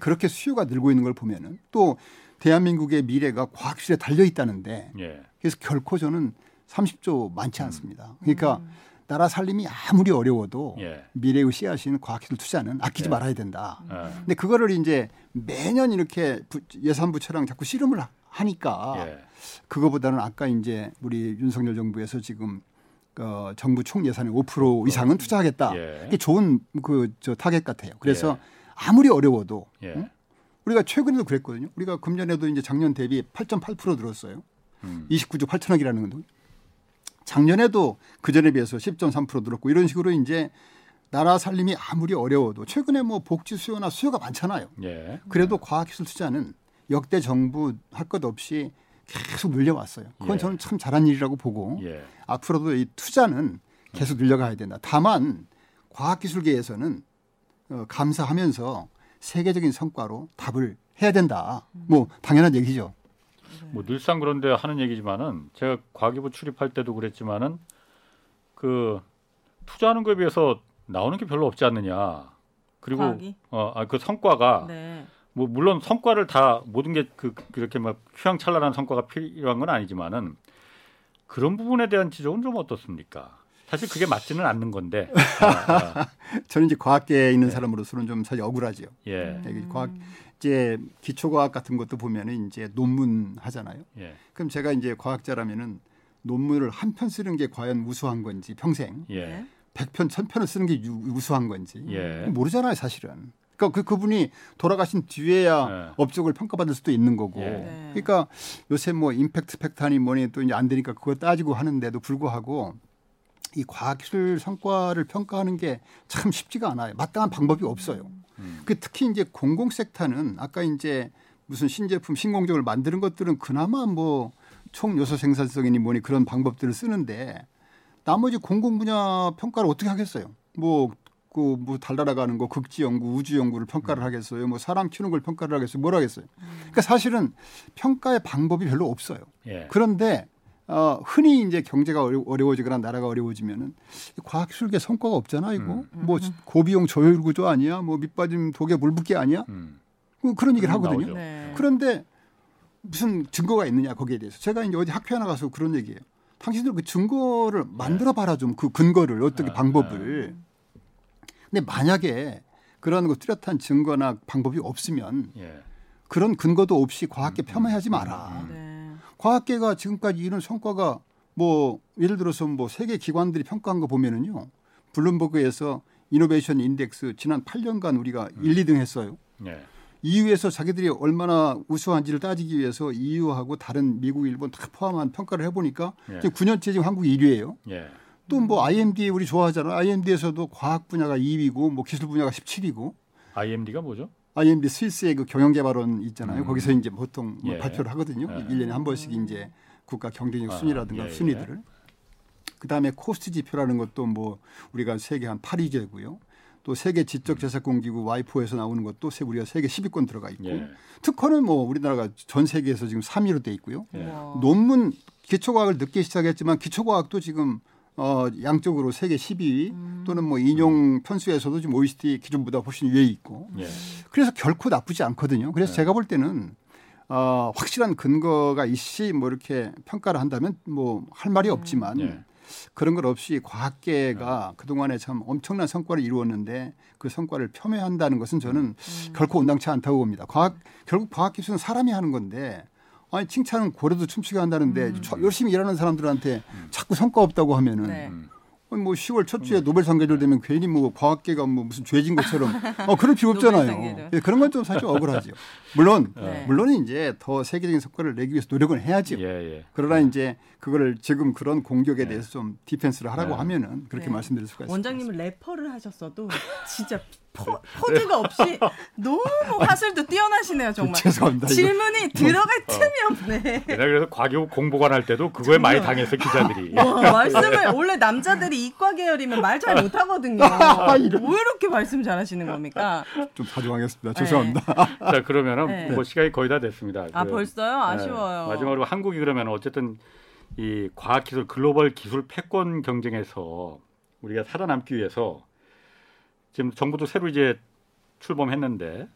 그렇게 수요가 늘고 있는 걸 보면은 또 대한민국의 미래가 과학기술에 달려 있다는데 예. 그래서 결코 저는 삼십 조 많지 음. 않습니다. 그러니까 음. 나라 살림이 아무리 어려워도 예. 미래의 씨앗인 과학기술 투자는 아끼지 예. 말아야 된다. 음. 근데 그거를 이제 매년 이렇게 부, 예산 부처랑 자꾸 씨름을 하니까 예. 그거보다는 아까 이제 우리 윤석열 정부에서 지금 어, 정부 총 예산의 오 퍼센트 이상은 투자하겠다. 예. 이게 좋은 그 저 타겟 같아요. 그래서 예. 아무리 어려워도 예. 응? 우리가 최근에도 그랬거든요. 우리가 금년에도 이제 작년 대비 팔 점 팔 퍼센트 늘었어요. 음. 이십구 조 팔천억이라는 건 작년에도 그 전에 비해서 십 점 삼 퍼센트 늘었고 이런 식으로 이제 나라 살림이 아무리 어려워도 최근에 뭐 복지 수요나 수요가 많잖아요. 예. 그래도 음. 과학기술 투자는 역대 정부 할 것 없이 계속 늘려왔어요. 그건 예. 저는 참 잘한 일이라고 보고 예. 앞으로도 이 투자는 계속 늘려가야 된다. 다만 과학기술계에서는 어, 감사하면서 세계적인 성과로 답을 해야 된다. 뭐 당연한 얘기죠. 뭐 늘상 그런데 하는 얘기지만은 제가 과기부 출입할 때도 그랬지만은 그 투자하는 거에 비해서 나오는 게 별로 없지 않느냐. 그리고 어, 아, 그 성과가 네. 뭐 물론 성과를 다 모든 게 그 그렇게 막 휘황찬란한 성과가 필요한 건 아니지만은 그런 부분에 대한 지적은 좀 어떻습니까? 사실 그게 맞지는 않는 건데. 아, 아. 저는 이제 과학계에 있는 예. 사람으로서는 좀 사실 억울하죠. 예. 음. 과학 이제 기초과학 같은 것도 보면은 이제 논문 하잖아요. 예. 그럼 제가 이제 과학자라면은 논문을 한 편 쓰는 게 과연 우수한 건지 평생 예. 백 편, 천 편을 쓰는 게 유, 우수한 건지 예. 모르잖아요, 사실은. 그러니까 그, 그분이 돌아가신 뒤에야 네. 업적을 평가받을 수도 있는 거고. 네. 그러니까 요새 뭐 임팩트 팩트하니 뭐니 또 이제 안 되니까 그거 따지고 하는데도 불구하고 이 과학기술 성과를 평가하는 게 참 쉽지가 않아요. 마땅한 방법이 없어요. 음. 그 특히 이제 공공 섹터는 아까 이제 무슨 신제품, 신공정을 만드는 것들은 그나마 뭐 총요소 생산성이니 뭐니 그런 방법들을 쓰는데 나머지 공공 분야 평가를 어떻게 하겠어요? 뭐 그 뭐 달나라 가는 거, 극지 연구, 우주 연구를 평가를 하겠어요. 뭐 사람 키우는 걸 평가를 하겠어요. 뭘 하겠어요. 그러니까 사실은 평가의 방법이 별로 없어요. 예. 그런데 어, 흔히 이제 경제가 어려워지거나 나라가 어려워지면은 과학기술계 성과가 없잖아 이거. 음. 뭐 고비용 저율구조 아니야. 뭐 밑빠짐 독에 물붓기 아니야. 음. 뭐 그런 얘기를 하거든요. 네. 그런데 무슨 증거가 있느냐 거기에 대해서 제가 이제 어디 학회 하나 가서 그런 얘기예요. 당신들 그 증거를 만들어 봐라 좀 그 근거를 어떻게 아, 방법을. 아. 근데 만약에 그런 거 뚜렷한 증거나 방법이 없으면 예. 그런 근거도 없이 과학계 음, 폄하하지 마라. 네. 과학계가 지금까지 이런 성과가 뭐 예를 들어서 뭐 세계 기관들이 평가한 거 보면은요 블룸버그에서 이노베이션 인덱스 지난 팔 년간 우리가 음. 일, 이등 했어요. 네. 이유에서 자기들이 얼마나 우수한지를 따지기 위해서 이유하고 다른 미국, 일본 다 포함한 평가를 해보니까 예. 지금 구 년째 지금 한국 일 위예요. 예. 또 뭐 아이엠디 우리 좋아하잖아요. 아이엠디에서도 과학 분야가 이 위고 뭐 기술 분야가 십칠 위고. 아이엠디가 뭐죠? 아이엠디 스위스의 그 경영개발원 있잖아요. 음. 거기서 이제 보통 예. 발표를 하거든요. 예. 일 년에 한 번씩 이제 국가 경쟁력 순위라든가 아, 예. 순위들을. 그다음에 코스트 지표라는 것도 뭐 우리가 세계 한 팔 위째고요. 또 세계 지적재산권기구 와이포에서 나오는 것도 우리가 세계 십 위권 들어가 있고 예. 특허는 뭐 우리나라가 전 세계에서 지금 삼 위로 돼 있고요. 예. 논문 기초과학을 늦게 시작했지만 기초과학도 지금 어, 양적으로 세계 십 위 음. 또는 뭐 인용 편수에서도 지금 오이시디 기준보다 훨씬 위에 있고 예. 그래서 결코 나쁘지 않거든요. 그래서 예. 제가 볼 때는 어, 확실한 근거가 있이 뭐 이렇게 평가를 한다면 뭐 할 말이 없지만. 예. 그런 것 없이 과학계가 네. 그동안에 참 엄청난 성과를 이루었는데 그 성과를 폄훼한다는 것은 저는 음. 결코 온당치 않다고 봅니다. 과학, 결국 과학기술은 사람이 하는 건데 아니 칭찬은 고래도 춤추게 한다는데 음. 저, 열심히 일하는 사람들한테 음. 자꾸 성과 없다고 하면은 네. 뭐 시월 첫 주에 음. 노벨상계절 되면 괜히 뭐 과학계가 뭐 무슨 죄진 것처럼 어, 그럴 필요 없잖아요. 예, 그런 건 좀 사실 억울하죠. 물론 네. 물론 이제 더 세계적인 성과를 내기 위해서 노력은 해야죠. 예, 예. 그러나 네. 이제 그거를 지금 그런 공격에 네. 대해서 좀 디펜스를 하라고 네. 하면은 그렇게 네. 말씀드릴 수가 있습니다. 원장님은 래퍼를 하셨어도 진짜 포, 포즈가 없이 너무 화술도 뛰어나시네요. 정말. 죄송합니다. 질문이 들어갈 어, 틈이 없네. 내가 그래서 과교 공보관할 때도 그거에 정말. 많이 당했어 기자들이. 와, 말씀을 원래 남자들이 이과 계열이면 말 잘 못하거든요. 왜 이렇게 말씀 잘하시는 겁니까? 좀 사정하겠습니다. 죄송합니다. 네. 자 그러면은 네. 뭐 시간이 거의 다 됐습니다. 아 그, 벌써요? 아쉬워요. 네. 마지막으로 한국이 그러면 어쨌든 이 과학기술 글로벌 기술 패권 경쟁에서 우리가 살아남기 위해서. 지금 정부도 새로 이제 출범했는데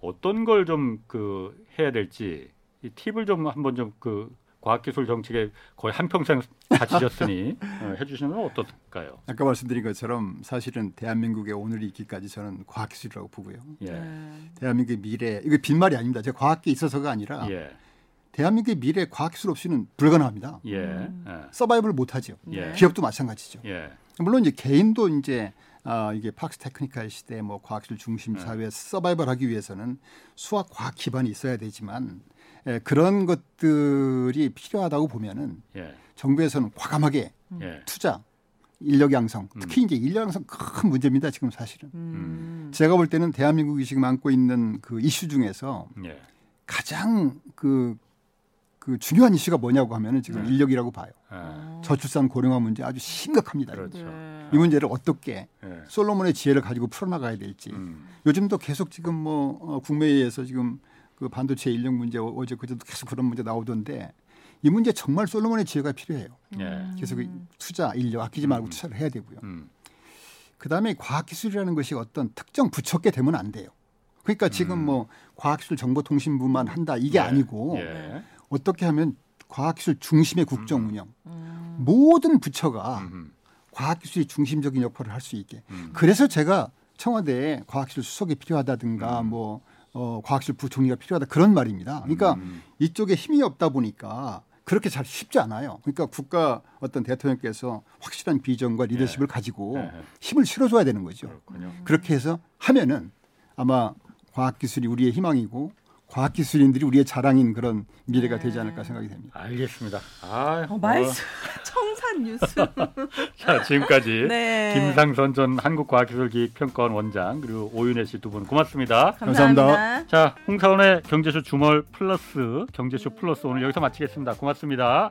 어떤 걸 좀 그 해야 될지 이 팁을 좀 한번 좀 그 과학기술 정책에 거의 한평생 다치셨으니 해주시면 어떨까요? 아까 말씀드린 것처럼 사실은 대한민국의 오늘이 있기까지 저는 과학기술이라고 보고요. 예. 대한민국의 미래 이거 빈말이 아닙니다. 제가 과학계에 있어서가 아니라 예. 대한민국의 미래 과학기술 없이는 불가능합니다. 예. 음. 서바이벌 못하죠. 예. 기업도 마찬가지죠. 예. 물론 이제 개인도 이제 아, 이게 팍스 테크니컬 시대 뭐 과학기술 중심 사회에 서바이벌하기 위해서는 수학 과학 기반이 있어야 되지만 예, 그런 것들이 필요하다고 보면은 예. 정부에서는 과감하게 예. 투자, 인력 양성, 특히 음. 이제 인력 양성 큰 문제입니다 지금 사실은. 음. 제가 볼 때는 대한민국이 지금 안고 있는 그 이슈 중에서 예. 가장 그 그 중요한 이슈가 뭐냐고 하면은 지금 네. 인력이라고 봐요. 아. 저출산 고령화 문제 아주 심각합니다. 그렇죠. 네. 이 문제를 어떻게 네. 솔로몬의 지혜를 가지고 풀어나가야 될지. 음. 요즘도 계속 지금 뭐 어, 국내에서 지금 그 반도체 인력 문제 어제 그저도 계속 그런 문제 나오던데 이 문제 정말 솔로몬의 지혜가 필요해요. 네. 그래서 그 투자 인력 아끼지 말고 음. 투자를 해야 되고요. 음. 그다음에 과학기술이라는 것이 어떤 특정 부처께 되면 안 돼요. 그러니까 지금 음. 뭐 과학기술 정보통신부만 한다 이게 네. 아니고. 네. 어떻게 하면 과학기술 중심의 국정 운영, 음. 모든 부처가 음. 과학기술이 중심적인 역할을 할 수 있게. 음. 그래서 제가 청와대에 과학기술 수석이 필요하다든가 음. 뭐 어, 과학기술 부총리가 필요하다 그런 말입니다. 그러니까 음. 이쪽에 힘이 없다 보니까 그렇게 잘 쉽지 않아요. 그러니까 국가 어떤 대통령께서 확실한 비전과 리더십을 예. 가지고 예. 힘을 실어줘야 되는 거죠. 그렇군요. 그렇게 해서 하면은 아마 과학기술이 우리의 희망이고 과학기술인들이 우리의 자랑인 그런 미래가 네. 되지 않을까 생각이 됩니다. 알겠습니다. 아, 어, 말씀 청산 뉴스. 자 지금까지 네. 김상선 전 한국과학기술기획평가원 원장 그리고 오윤혜 씨 두 분 고맙습니다. 감사합니다. 감사합니다. 자 홍사훈의 경제쇼 주말 플러스 경제쇼 플러스 오늘 여기서 마치겠습니다. 고맙습니다.